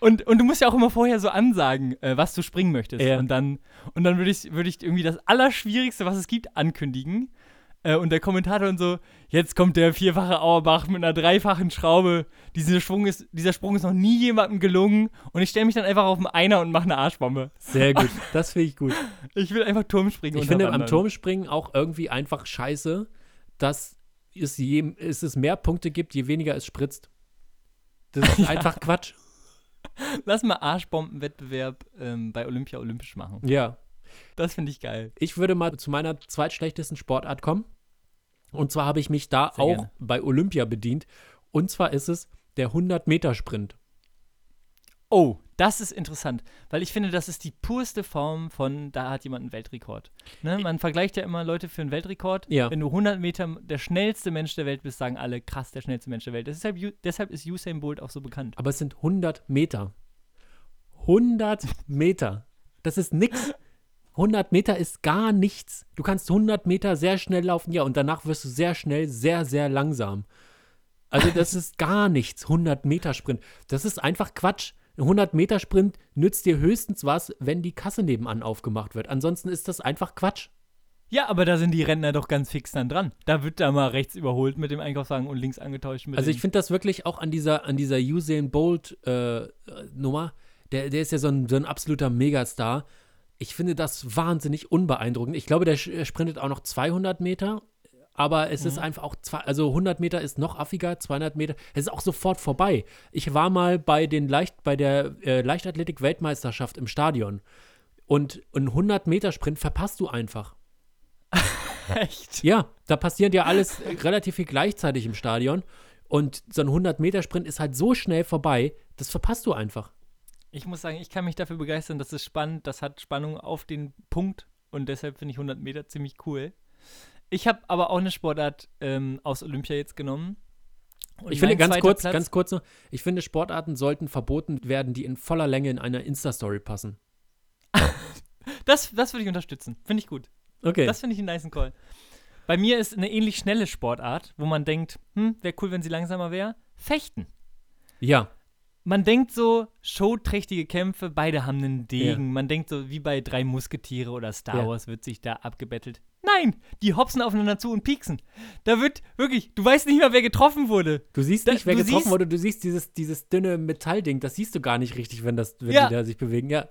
Und du musst ja auch immer vorher so ansagen, was du springen möchtest. Ja. Und dann würde ich irgendwie das Allerschwierigste, was es gibt, ankündigen. Und der Kommentator und so, jetzt kommt der 4-fache Auerbach mit einer 3-fachen Schraube. Dieser Sprung ist noch nie jemandem gelungen. Und ich stelle mich dann einfach auf den Einer und mache eine Arschbombe. Sehr gut, das finde ich gut. Ich will einfach Turmspringen. Ich finde am Turmspringen auch irgendwie einfach scheiße, dass es mehr Punkte gibt, je weniger es spritzt. Das ist einfach Quatsch. Lass mal Arschbombenwettbewerb bei Olympia olympisch machen. Ja. Das finde ich geil. Ich würde mal zu meiner zweitschlechtesten Sportart kommen. Und zwar habe ich mich da sehr auch gerne bei Olympia bedient. Und zwar ist es der 100-Meter-Sprint. Oh, das ist interessant. Weil ich finde, das ist die purste Form von, da hat jemand einen Weltrekord. Ne? Man vergleicht ja immer Leute für einen Weltrekord. Ja. Wenn du 100 Meter der schnellste Mensch der Welt bist, sagen alle, krass, der schnellste Mensch der Welt. Deshalb ist Usain Bolt auch so bekannt. Aber es sind 100 Meter. 100 Meter. Das ist nix. 100 Meter ist gar nichts. Du kannst 100 Meter sehr schnell laufen, ja, und danach wirst du sehr schnell, sehr, sehr langsam. Also das ist gar nichts, 100-Meter-Sprint. Das ist einfach Quatsch. Ein 100-Meter-Sprint nützt dir höchstens was, wenn die Kasse nebenan aufgemacht wird. Ansonsten ist das einfach Quatsch. Ja, aber da sind die Rentner doch ganz fix dann dran. Da wird da mal rechts überholt mit dem Einkaufswagen und links angetäuscht. Mit also ich finde das wirklich auch an dieser Usain Bolt-Nummer, der ist ja so ein absoluter Megastar. Ich finde das wahnsinnig unbeeindruckend. Ich glaube, der sprintet auch noch 200 Meter. Aber es ist einfach auch, 100 Meter ist noch affiger, 200 Meter, es ist auch sofort vorbei. Ich war mal bei der Leichtathletik-Weltmeisterschaft im Stadion und einen 100-Meter-Sprint verpasst du einfach. Echt? Ja, da passiert ja alles relativ viel gleichzeitig im Stadion und so ein 100-Meter-Sprint ist halt so schnell vorbei, das verpasst du einfach. Ich muss sagen, ich kann mich dafür begeistern, das ist spannend, das hat Spannung auf den Punkt und deshalb finde ich 100 Meter ziemlich cool. Ich habe aber auch eine Sportart aus Olympia jetzt genommen. Und ich finde, ganz kurz noch, ich finde, Sportarten sollten verboten werden, die in voller Länge in einer Insta-Story passen. Das würde ich unterstützen. Finde ich gut. Okay. Das finde ich einen nicen Call. Bei mir ist eine ähnlich schnelle Sportart, wo man denkt, wäre cool, wenn sie langsamer wäre, Fechten. Ja. Man denkt so, showträchtige Kämpfe, beide haben einen Degen. Ja. Man denkt so, wie bei 3 Musketiere oder Star Wars wird sich da abgebettelt. Nein, die hopsen aufeinander zu und pieksen. Da wird wirklich, du weißt nicht mal, wer getroffen wurde. Du siehst nicht, wer getroffen wurde. Du siehst dieses dünne Metallding. Das siehst du gar nicht richtig, wenn die da sich bewegen. Ja.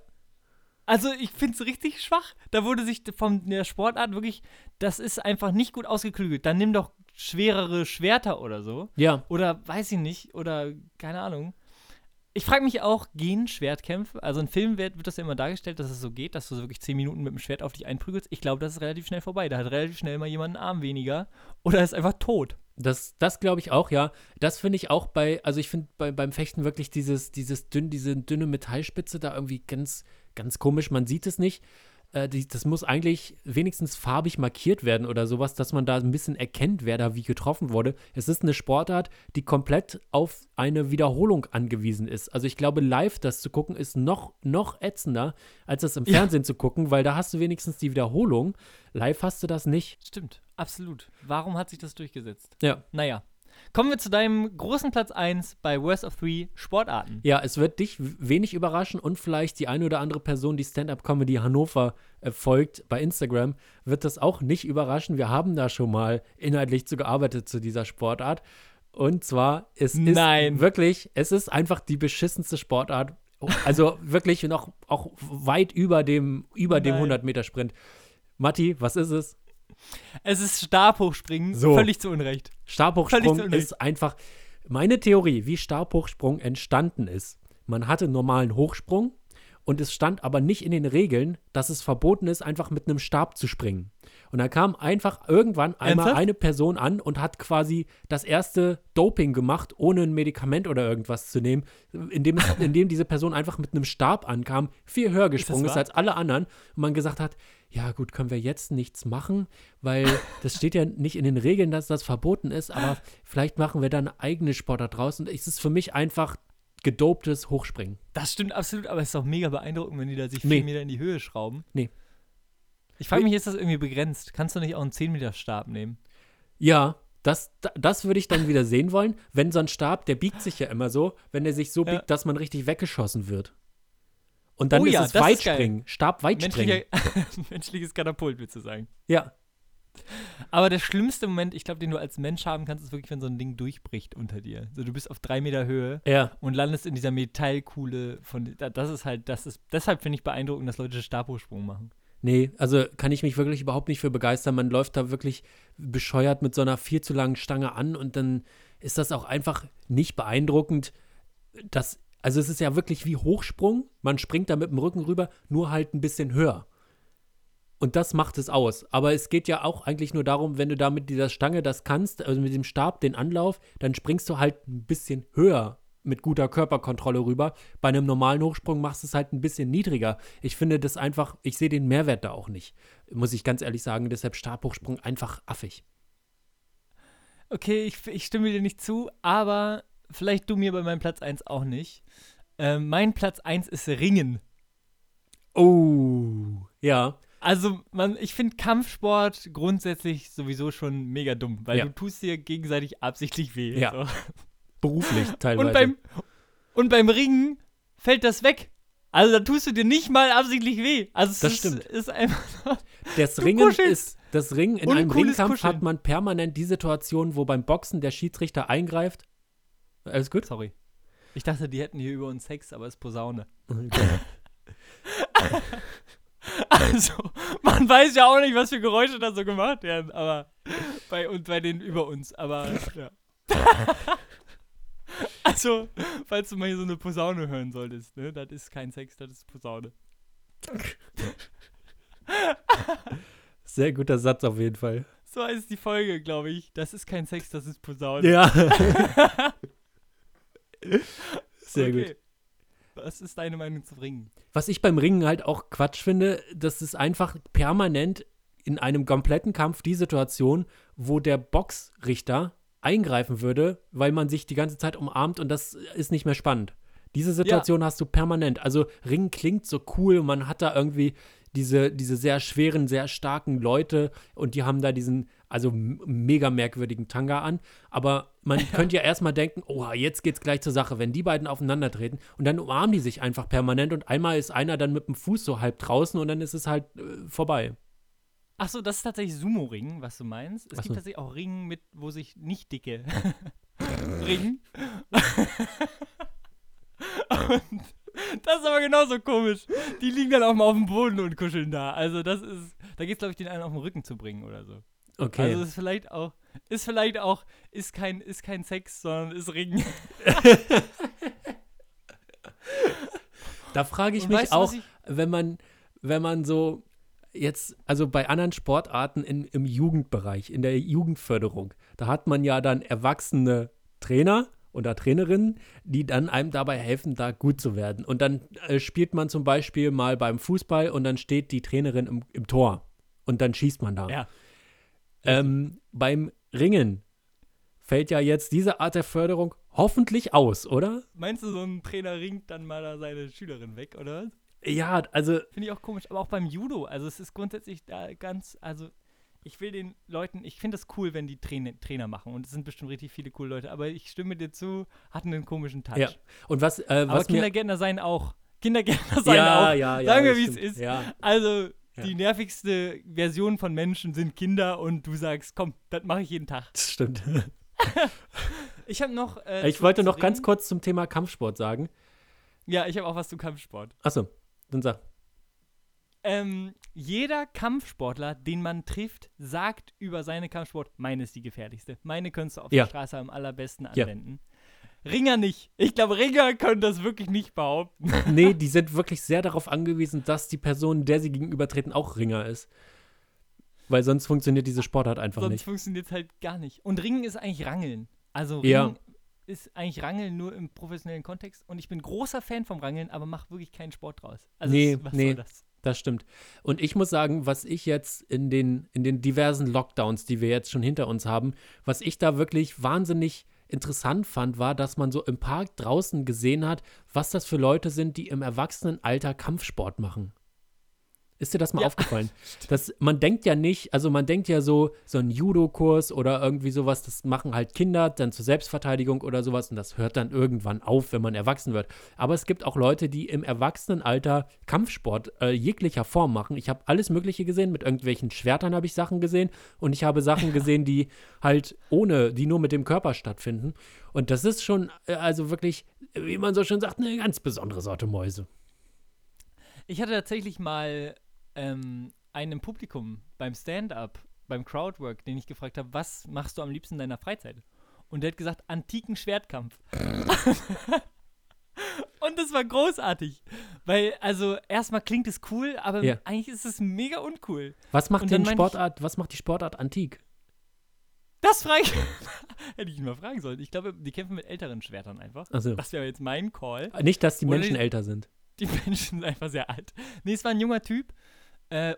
Also ich finde es richtig schwach. Da wurde sich von der Sportart wirklich, das ist einfach nicht gut ausgeklügelt. Dann nimm doch schwerere Schwerter oder so. Ja. Oder weiß ich nicht. Oder keine Ahnung. Ich frage mich auch, gehen Schwertkämpfe? Also in Filmen wird das ja immer dargestellt, dass es so geht, dass du so wirklich 10 Minuten mit dem Schwert auf dich einprügelst. Ich glaube, das ist relativ schnell vorbei. Da hat relativ schnell mal jemand einen Arm weniger oder ist einfach tot. Das glaube ich auch, ja. Das finde ich auch beim Fechten wirklich diese dünne Metallspitze da irgendwie ganz, ganz komisch. Man sieht es nicht. Das muss eigentlich wenigstens farbig markiert werden oder sowas, dass man da ein bisschen erkennt, wer da wie getroffen wurde. Es ist eine Sportart, die komplett auf eine Wiederholung angewiesen ist. Also ich glaube, live das zu gucken ist noch ätzender, als das im Fernsehen zu gucken, weil da hast du wenigstens die Wiederholung. Live hast du das nicht. Stimmt, absolut. Warum hat sich das durchgesetzt? Ja. Naja. Kommen wir zu deinem großen Platz 1 bei Worst of 3 Sportarten. Ja, es wird dich wenig überraschen und vielleicht die eine oder andere Person, die Stand-Up-Comedy Hannover folgt bei Instagram, wird das auch nicht überraschen. Wir haben da schon mal inhaltlich gearbeitet zu dieser Sportart. Und zwar, es ist einfach die beschissenste Sportart. Also wirklich noch auch weit über dem 100-Meter-Sprint. Matti, was ist es? Es ist Stabhochspringen, so. Völlig zu Unrecht. Stabhochsprung ist einfach meine Theorie, wie Stabhochsprung entstanden ist. Man hatte einen normalen Hochsprung und es stand aber nicht in den Regeln, dass es verboten ist, einfach mit einem Stab zu springen. Und da kam einfach irgendwann einmal eine Person an und hat quasi das erste Doping gemacht, ohne ein Medikament oder irgendwas zu nehmen, indem diese Person einfach mit einem Stab ankam, viel höher gesprungen ist als alle anderen und man gesagt hat, ja gut, können wir jetzt nichts machen, weil das steht ja nicht in den Regeln, dass das verboten ist, aber vielleicht machen wir da eine eigene Sportart draus und es ist für mich einfach gedoptes Hochspringen. Das stimmt absolut, aber es ist doch mega beeindruckend, wenn die da sich 4 Meter in die Höhe schrauben. Nee. Ich frage mich, ist das irgendwie begrenzt? Kannst du nicht auch einen 10-Meter-Stab nehmen? Ja, das würde ich dann wieder sehen wollen, wenn so ein Stab, der biegt sich ja immer so, wenn er sich so biegt, dass man richtig weggeschossen wird. Und dann ist es Weitspringen, Stabweitspringen. Menschliches Katapult, willst du sagen. Ja. Aber der schlimmste Moment, ich glaube, den du als Mensch haben kannst, ist wirklich, wenn so ein Ding durchbricht unter dir. Also, du bist auf 3 Meter Höhe und landest in dieser Metallkuhle. Deshalb finde ich beeindruckend, dass Leute Stabhochsprung machen. Nee, also kann ich mich wirklich überhaupt nicht für begeistern. Man läuft da wirklich bescheuert mit so einer viel zu langen Stange an und dann ist das auch einfach nicht beeindruckend, dass. Also es ist ja wirklich wie Hochsprung, man springt da mit dem Rücken rüber, nur halt ein bisschen höher. Und das macht es aus. Aber es geht ja auch eigentlich nur darum, wenn du da mit dieser Stange das kannst, also mit dem Stab den Anlauf, dann springst du halt ein bisschen höher mit guter Körperkontrolle rüber. Bei einem normalen Hochsprung machst du es halt ein bisschen niedriger. Ich finde das einfach, ich sehe den Mehrwert da auch nicht, muss ich ganz ehrlich sagen. Deshalb Stabhochsprung einfach affig. Okay, ich stimme dir nicht zu, aber vielleicht du mir bei meinem Platz 1 auch nicht. Mein Platz 1 ist Ringen. Oh, ja. Also ich finde Kampfsport grundsätzlich sowieso schon mega dumm, weil du tust dir gegenseitig absichtlich weh. Ja. So. Beruflich teilweise. Und beim Ringen fällt das weg. Also da tust du dir nicht mal absichtlich weh. Also es ist einfach das Ringen ist das Ringen in einem Ringkampf Kuscheln. Hat man permanent die Situation, wo beim Boxen der Schiedsrichter eingreift. Alles gut? Sorry. Ich dachte, die hätten hier über uns Sex, aber es ist Posaune. Okay. Also, man weiß ja auch nicht, was für Geräusche da so gemacht werden, aber bei denen über uns, aber ja. Also, falls du mal hier so eine Posaune hören solltest, ne, das ist kein Sex, das ist Posaune. Sehr guter Satz auf jeden Fall. So heißt die Folge, glaube ich. Das ist kein Sex, das ist Posaune. Ja. Sehr gut. Was ist deine Meinung zum Ringen? Was ich beim Ringen halt auch Quatsch finde, das ist einfach permanent in einem kompletten Kampf die Situation, wo der Boxrichter eingreifen würde, weil man sich die ganze Zeit umarmt und das ist nicht mehr spannend. Diese Situation hast du permanent. Also Ringen klingt so cool, man hat da irgendwie diese sehr schweren, sehr starken Leute und die haben da diesen, also mega merkwürdigen Tanga an, aber man könnte ja erstmal denken, oh, jetzt geht's gleich zur Sache, wenn die beiden aufeinander treten und dann umarmen die sich einfach permanent und einmal ist einer dann mit dem Fuß so halb draußen und dann ist es halt vorbei. Ach so, das ist tatsächlich Sumo-Ringen, was du meinst. Es gibt tatsächlich auch Ringen mit, wo sich nicht dicke ringen. Und das ist aber genauso komisch. Die liegen dann auch mal auf dem Boden und kuscheln da. Also das ist, da geht's, glaube ich, den einen auf den Rücken zu bringen oder so. Okay. Also das ist vielleicht kein Sex, sondern ist Ringen. Da frage ich und mich weißt, auch, wenn man so jetzt, also bei anderen Sportarten im Jugendbereich, in der Jugendförderung, da hat man ja dann erwachsene Trainer oder Trainerinnen, die dann einem dabei helfen, da gut zu werden. Und dann spielt man zum Beispiel mal beim Fußball und dann steht die Trainerin im Tor und dann schießt man da. Ja. Beim Ringen fällt ja jetzt diese Art der Förderung hoffentlich aus, oder? Meinst du, so ein Trainer ringt dann mal da seine Schülerin weg, oder? Ja, also... Finde ich auch komisch, aber auch beim Judo. Also es ist grundsätzlich da ganz, also ich will den Leuten, ich finde das cool, wenn die Trainer machen und es sind bestimmt richtig viele coole Leute, aber ich stimme dir zu, hatten einen komischen Touch. Ja. Und aber Kindergärtner seien auch. Kindergärtner seien auch. Ja, sagen wir, wie es ist. Ja. Also... Ja. Die nervigste Version von Menschen sind Kinder und du sagst, komm, das mache ich jeden Tag. Das stimmt. Ich habe noch. Ich wollte noch ganz kurz zum Thema Kampfsport sagen. Ja, ich habe auch was zu Kampfsport. Achso, dann sag. Jeder Kampfsportler, den man trifft, sagt über seine Kampfsport, meine ist die gefährlichste. Meine könntest du auf der Straße am allerbesten anwenden. Ja. Ringer nicht. Ich glaube, Ringer können das wirklich nicht behaupten. Nee, die sind wirklich sehr darauf angewiesen, dass die Person, der sie gegenübertreten, auch Ringer ist. Weil sonst funktioniert diese Sportart einfach nicht. Sonst funktioniert es halt gar nicht. Und Ringen ist eigentlich Rangeln. Also Ringen ist eigentlich Rangeln nur im professionellen Kontext. Und ich bin großer Fan vom Rangeln, aber mach wirklich keinen Sport draus. Also was soll das? Das stimmt. Und ich muss sagen, was ich jetzt in den diversen Lockdowns, die wir jetzt schon hinter uns haben, was ich da wirklich wahnsinnig interessant fand, war, dass man so im Park draußen gesehen hat, was das für Leute sind, die im Erwachsenenalter Kampfsport machen. Ist dir das mal aufgefallen? Das, man denkt ja nicht, also man denkt ja so einen Judo-Kurs oder irgendwie sowas, das machen halt Kinder dann zur Selbstverteidigung oder sowas und das hört dann irgendwann auf, wenn man erwachsen wird. Aber es gibt auch Leute, die im Erwachsenenalter Kampfsport jeglicher Form machen. Ich habe alles Mögliche gesehen, mit irgendwelchen Schwertern habe ich Sachen gesehen und ich habe Sachen gesehen, die halt die nur mit dem Körper stattfinden. Und das ist schon, also wirklich, wie man so schön sagt, eine ganz besondere Sorte Mäuse. Ich hatte tatsächlich mal einen im Publikum beim Stand-up, beim Crowdwork, den ich gefragt habe, was machst du am liebsten in deiner Freizeit? Und der hat gesagt, antiken Schwertkampf. Und das war großartig, weil also erstmal klingt es cool, aber eigentlich ist es mega uncool. Was macht die Sportart antik? Das frage ich. Hätte ich ihn mal fragen sollen. Ich glaube, die kämpfen mit älteren Schwertern einfach. Ach so. Das wäre jetzt mein Call. Nicht, dass die Menschen älter sind. Die Menschen sind einfach sehr alt. Nee, es war ein junger Typ.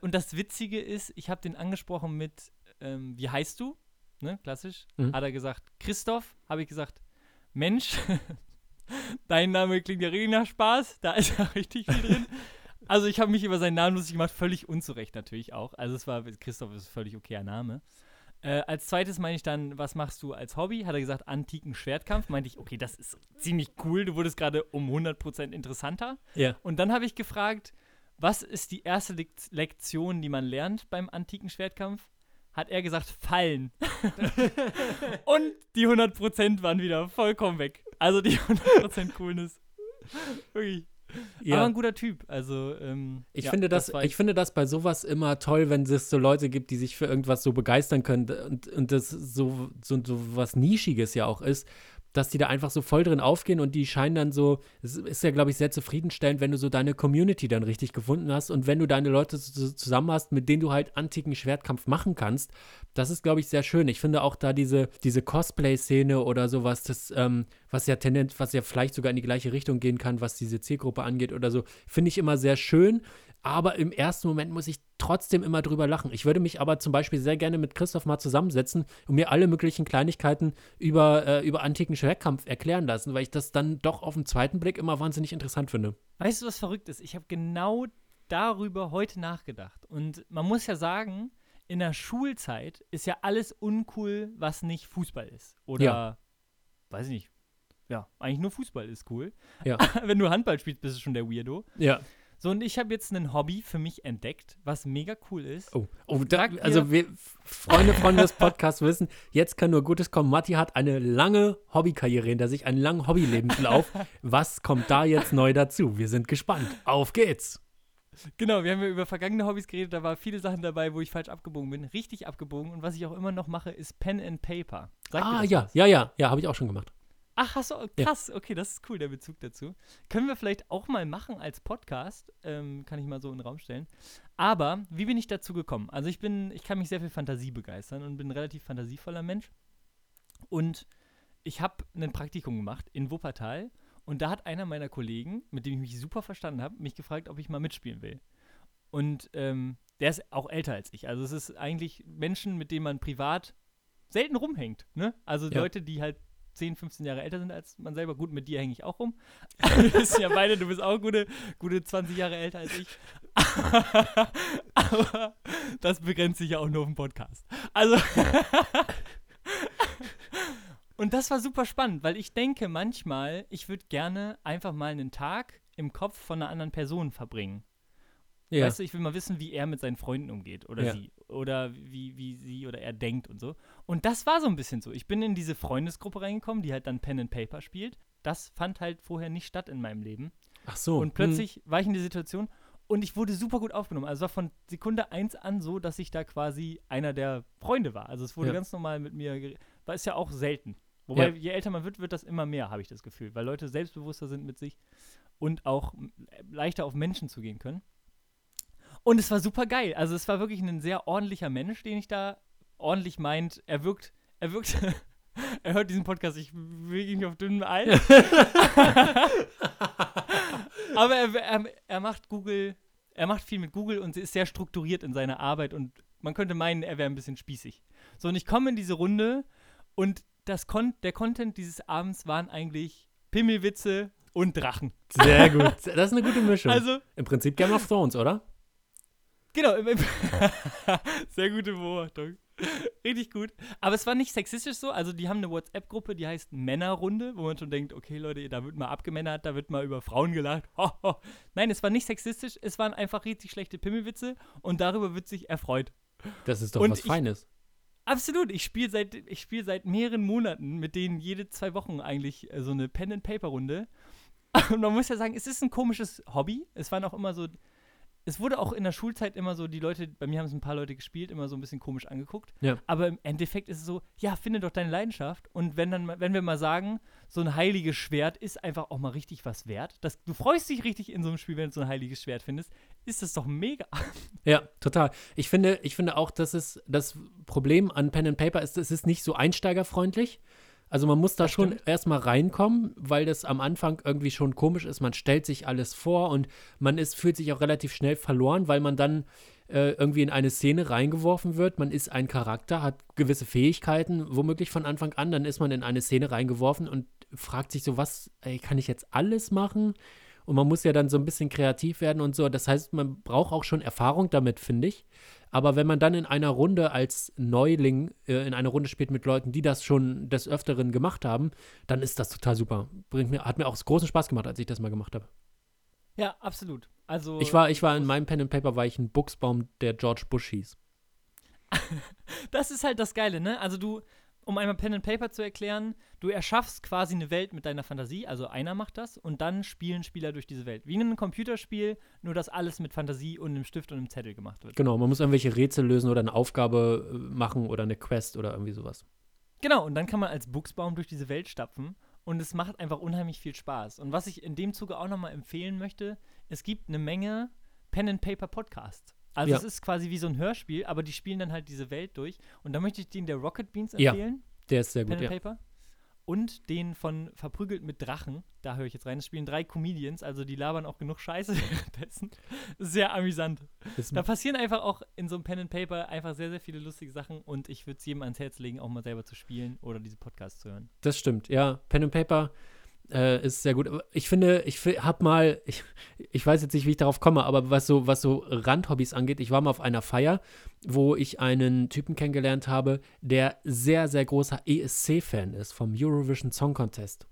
Und das Witzige ist, ich habe den angesprochen mit, wie heißt du? Ne, klassisch. Mhm. Hat er gesagt, Christoph. Habe ich gesagt, Mensch, dein Name klingt ja richtig nach Spaß. Da ist ja richtig viel drin. Also ich habe mich über seinen Namen lustig gemacht, völlig unzurecht natürlich auch. Also es war, Christoph ist ein völlig okayer Name. Als zweites meine ich dann, was machst du als Hobby? Hat er gesagt, antiken Schwertkampf. Meinte ich, okay, das ist ziemlich cool. Du wurdest gerade um 100% interessanter. Ja. Und dann habe ich gefragt, was ist die erste Lektion, die man lernt beim antiken Schwertkampf? Hat er gesagt, fallen. Und die 100% waren wieder vollkommen weg. Also die 100% Coolness. Wirklich. Ja. Aber ein guter Typ. Also, ich finde das bei sowas immer toll, wenn es so Leute gibt, die sich für irgendwas so begeistern können und das so was Nischiges ja auch ist, dass die da einfach so voll drin aufgehen und die scheinen dann so, es ist ja, glaube ich, sehr zufriedenstellend, wenn du so deine Community dann richtig gefunden hast und wenn du deine Leute so zusammen hast, mit denen du halt antiken Schwertkampf machen kannst, das ist, glaube ich, sehr schön. Ich finde auch da diese Cosplay-Szene oder sowas, das, was ja vielleicht sogar in die gleiche Richtung gehen kann, was diese Zielgruppe angeht oder so, finde ich immer sehr schön, aber im ersten Moment muss ich trotzdem immer drüber lachen. Ich würde mich aber zum Beispiel sehr gerne mit Christoph mal zusammensetzen und mir alle möglichen Kleinigkeiten über antiken Schwertkampf erklären lassen, weil ich das dann doch auf den zweiten Blick immer wahnsinnig interessant finde. Weißt du, was verrückt ist? Ich habe genau darüber heute nachgedacht. Und man muss ja sagen, in der Schulzeit ist ja alles uncool, was nicht Fußball ist. Oder, ja. Weiß ich nicht, ja, eigentlich nur Fußball ist cool. Ja. Wenn du Handball spielst, bist du schon der Weirdo. Ja. So, und ich habe jetzt ein Hobby für mich entdeckt, was mega cool ist. Oh da, also wir Freunde von des Podcasts wissen, jetzt kann nur Gutes kommen. Matti hat eine lange Hobbykarriere hinter sich, einen langen Hobbylebenslauf. Was kommt da jetzt neu dazu? Wir sind gespannt. Auf geht's! Genau, wir haben ja über vergangene Hobbys geredet. Da waren viele Sachen dabei, wo ich falsch abgebogen bin. Richtig abgebogen. Und was ich auch immer noch mache, ist Pen and Paper. Ja, habe ich auch schon gemacht. Ach, hast du, krass, ja. Okay, das ist cool, der Bezug dazu. Können wir vielleicht auch mal machen als Podcast, kann ich mal so in den Raum stellen. Aber, wie bin ich dazu gekommen? Also ich kann mich sehr viel Fantasie begeistern und bin ein relativ fantasievoller Mensch. Und ich habe ein Praktikum gemacht in Wuppertal und da hat einer meiner Kollegen, mit dem ich mich super verstanden habe, mich gefragt, ob ich mal mitspielen will. Und der ist auch älter als ich. Also es ist eigentlich Menschen, mit denen man privat selten rumhängt, ne? Also ja. Leute, die halt 10, 15 Jahre älter sind als man selber. Gut, mit dir hänge ich auch rum. Wir wissen ja beide, du bist auch gute 20 Jahre älter als ich. Aber das begrenzt sich ja auch nur auf den Podcast. Also und das war super spannend, weil ich denke manchmal, ich würde gerne einfach mal einen Tag im Kopf von einer anderen Person verbringen. Ja. Weißt du, ich will mal wissen, wie er mit seinen Freunden umgeht oder ja. Sie. Oder wie sie oder er denkt und so. Und das war so ein bisschen so. Ich bin in diese Freundesgruppe reingekommen, die halt dann Pen and Paper spielt. Das fand halt vorher nicht statt in meinem Leben. Ach so. Und plötzlich war ich in der Situation und ich wurde super gut aufgenommen. Also es war von Sekunde 1 an so, dass ich da quasi einer der Freunde war. Also es wurde ganz normal mit mir war ist ja auch selten. Wobei, je älter man wird das immer mehr, habe ich das Gefühl. Weil Leute selbstbewusster sind mit sich und auch leichter auf Menschen zugehen können. Und es war super geil. Also es war wirklich ein sehr ordentlicher Mensch, den ich da ordentlich meint. Er wirkt, er hört diesen Podcast, ich bewege mich auf dünnem Eis. Aber er macht viel mit Google und ist sehr strukturiert in seiner Arbeit und man könnte meinen, er wäre ein bisschen spießig. So, und ich komme in diese Runde und der Content dieses Abends waren eigentlich Pimmelwitze und Drachen. Sehr gut. Das ist eine gute Mischung. Also, im Prinzip Game of Thrones, oder? Genau. Sehr gute Beobachtung. Richtig gut. Aber es war nicht sexistisch so. Also die haben eine WhatsApp-Gruppe, die heißt Männerrunde, wo man schon denkt, okay Leute, da wird mal abgemännert, da wird mal über Frauen gelacht. Ho, ho. Nein, es war nicht sexistisch. Es waren einfach richtig schlechte Pimmelwitze und darüber wird sich erfreut. Das ist doch und was Feines. Absolut. Ich spiele seit mehreren Monaten mit denen jede 2 Wochen eigentlich so eine Pen-and-Paper-Runde. Und man muss ja sagen, es ist ein komisches Hobby. Es waren auch immer so... Es wurde auch in der Schulzeit immer so, die Leute, bei mir haben es ein paar Leute gespielt, immer so ein bisschen komisch angeguckt. Ja. Aber im Endeffekt ist es so, ja, finde doch deine Leidenschaft. Und wenn wir mal sagen, so ein heiliges Schwert ist einfach auch mal richtig was wert. Du freust dich richtig in so einem Spiel, wenn du so ein heiliges Schwert findest. Ist das doch mega. Ja, total. Ich finde auch, dass es das Problem an Pen and Paper ist, es ist nicht so einsteigerfreundlich. Also man muss da das schon erstmal reinkommen, weil das am Anfang irgendwie schon komisch ist. Man stellt sich alles vor und man fühlt sich auch relativ schnell verloren, weil man dann irgendwie in eine Szene reingeworfen wird. Man ist ein Charakter, hat gewisse Fähigkeiten, womöglich von Anfang an. Dann ist man in eine Szene reingeworfen und fragt sich so, was, ey, kann ich jetzt alles machen? und man muss ja dann so ein bisschen kreativ werden und so. Das heißt, man braucht auch schon Erfahrung damit, finde ich. Aber wenn man dann in einer Runde als Neuling in einer Runde spielt mit Leuten, die das schon des Öfteren gemacht haben, dann ist das total super. Hat mir auch großen Spaß gemacht, als ich das mal gemacht habe. Ja, absolut. Also ich war in meinem Pen and Paper war ich ein Buchsbaum, der George Bush hieß. Das ist halt das Geile, ne? Also du, um einmal Pen and Paper zu erklären, du erschaffst quasi eine Welt mit deiner Fantasie, also einer macht das und dann spielen Spieler durch diese Welt. Wie in einem Computerspiel, nur dass alles mit Fantasie und einem Stift und einem Zettel gemacht wird. Genau, man muss irgendwelche Rätsel lösen oder eine Aufgabe machen oder eine Quest oder irgendwie sowas. Genau, und dann kann man als Buchsbaum durch diese Welt stapfen und es macht einfach unheimlich viel Spaß. Und was ich in dem Zuge auch nochmal empfehlen möchte, es gibt eine Menge Pen and Paper Podcasts. Also ja. Es ist quasi wie so ein Hörspiel, aber die spielen dann halt diese Welt durch. Und da möchte ich den der Rocket Beans empfehlen. Ja, der ist sehr gut, Pen and Paper. Und den von Verprügelt mit Drachen, da höre ich jetzt rein. Das spielen 3 Comedians, also die labern auch genug Scheiße währenddessen. Sehr amüsant. Da passieren einfach auch in so einem Pen and Paper einfach sehr, sehr viele lustige Sachen. Und ich würde es jedem ans Herz legen, auch mal selber zu spielen oder diese Podcasts zu hören. Das stimmt, ja. Pen and Paper ist sehr gut. Ich finde, ich weiß jetzt nicht, wie ich darauf komme, aber was so Randhobbys angeht, ich war mal auf einer Feier, wo ich einen Typen kennengelernt habe, der sehr, sehr großer ESC-Fan ist vom Eurovision Song Contest.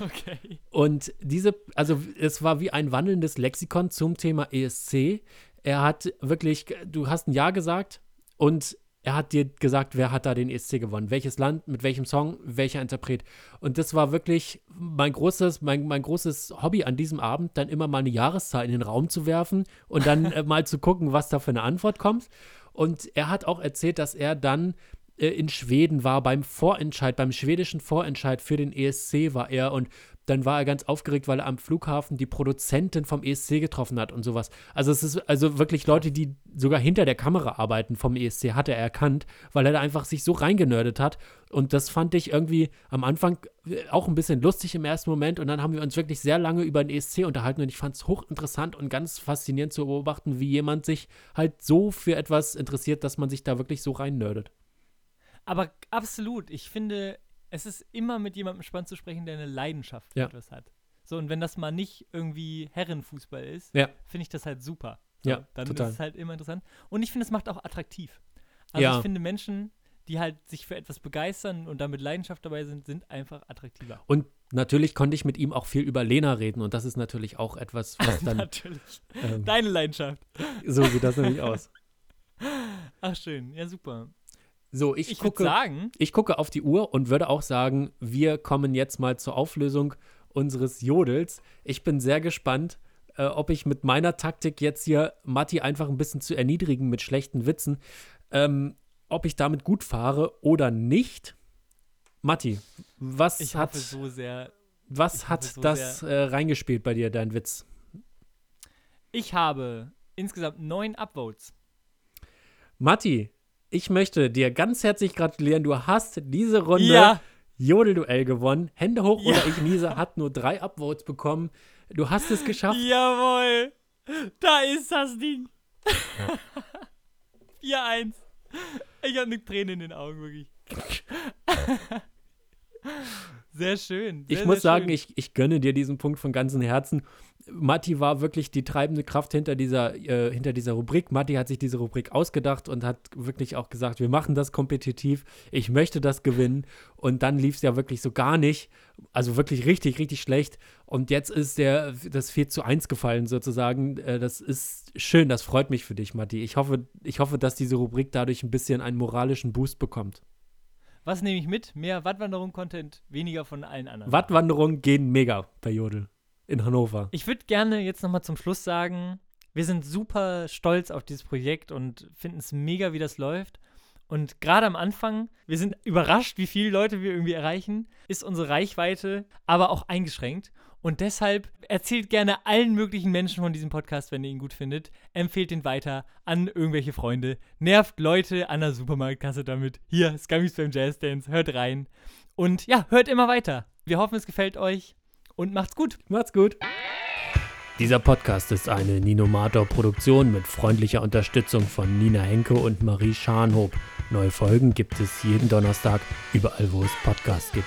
Okay. Und es war wie ein wandelndes Lexikon zum Thema ESC. Er hat wirklich, du hast ein Ja gesagt und er hat dir gesagt, wer hat da den ESC gewonnen, welches Land, mit welchem Song, welcher Interpret. Und das war wirklich mein großes Hobby an diesem Abend, dann immer mal eine Jahreszahl in den Raum zu werfen und dann mal zu gucken, was da für eine Antwort kommt. Und er hat auch erzählt, dass er dann in Schweden war beim schwedischen Vorentscheid für den ESC war er und dann war er ganz aufgeregt, weil er am Flughafen die Produzentin vom ESC getroffen hat und sowas. Also es ist wirklich Leute, die sogar hinter der Kamera arbeiten vom ESC, hat er erkannt, weil er da einfach sich so reingenördet hat. Und das fand ich irgendwie am Anfang auch ein bisschen lustig im ersten Moment. Und dann haben wir uns wirklich sehr lange über den ESC unterhalten. Und ich fand es hochinteressant und ganz faszinierend zu beobachten, wie jemand sich halt so für etwas interessiert, dass man sich da wirklich so reinnördet. Aber absolut, ich finde, es ist immer mit jemandem spannend zu sprechen, der eine Leidenschaft für etwas hat. So, und wenn das mal nicht irgendwie Herrenfußball ist, finde ich das halt super. So, ja, dann total. Ist es halt immer interessant. Und ich finde, es macht auch attraktiv. Also ich finde Menschen, die halt sich für etwas begeistern und damit Leidenschaft dabei sind, sind einfach attraktiver. Und natürlich konnte ich mit ihm auch viel über Lena reden. Und das ist natürlich auch etwas, was dann natürlich. Deine Leidenschaft. So sieht das nämlich aus. Ach schön, ja super. So, ich gucke auf die Uhr und würde auch sagen, wir kommen jetzt mal zur Auflösung unseres Jodels. Ich bin sehr gespannt, ob ich mit meiner Taktik jetzt hier Matti einfach ein bisschen zu erniedrigen mit schlechten Witzen, ob ich damit gut fahre oder nicht. Matti, was hat das reingespielt bei dir, dein Witz? Ich habe insgesamt 9 Upvotes. Matti, ich möchte dir ganz herzlich gratulieren. Du hast diese Runde Jodelduell gewonnen. Hände hoch oder ich niese hat nur 3 Upvotes bekommen. Du hast es geschafft. Jawohl. Da ist das Ding. 4-1. Ich habe eine Träne in den Augen, wirklich. Sehr schön. Sehr, ich muss sagen, ich gönne dir diesen Punkt von ganzem Herzen. Matti war wirklich die treibende Kraft hinter dieser Rubrik. Matti hat sich diese Rubrik ausgedacht und hat wirklich auch gesagt, wir machen das kompetitiv, ich möchte das gewinnen. Und dann lief es ja wirklich so gar nicht, also wirklich richtig, richtig schlecht. Und jetzt ist das 4:1 gefallen sozusagen. Das ist schön, das freut mich für dich, Matti. Ich hoffe, dass diese Rubrik dadurch ein bisschen einen moralischen Boost bekommt. Was nehme ich mit? Mehr Wattwanderung-Content, weniger von allen anderen. Wattwanderung gehen mega bei Jodel. In Hannover. Ich würde gerne jetzt nochmal zum Schluss sagen, wir sind super stolz auf dieses Projekt und finden es mega, wie das läuft. Und gerade am Anfang, wir sind überrascht, wie viele Leute wir irgendwie erreichen, ist unsere Reichweite aber auch eingeschränkt. Und deshalb erzählt gerne allen möglichen Menschen von diesem Podcast, wenn ihr ihn gut findet. Empfehlt ihn weiter an irgendwelche Freunde. Nervt Leute an der Supermarktkasse damit. Hier, Scumbies beim Jazzdance, hört rein. Und ja, hört immer weiter. Wir hoffen, es gefällt euch. Und macht's gut. Macht's gut. Dieser Podcast ist eine Ninomator-Produktion mit freundlicher Unterstützung von Nina Henke und Marie Scharnhob. Neue Folgen gibt es jeden Donnerstag, überall wo es Podcasts gibt.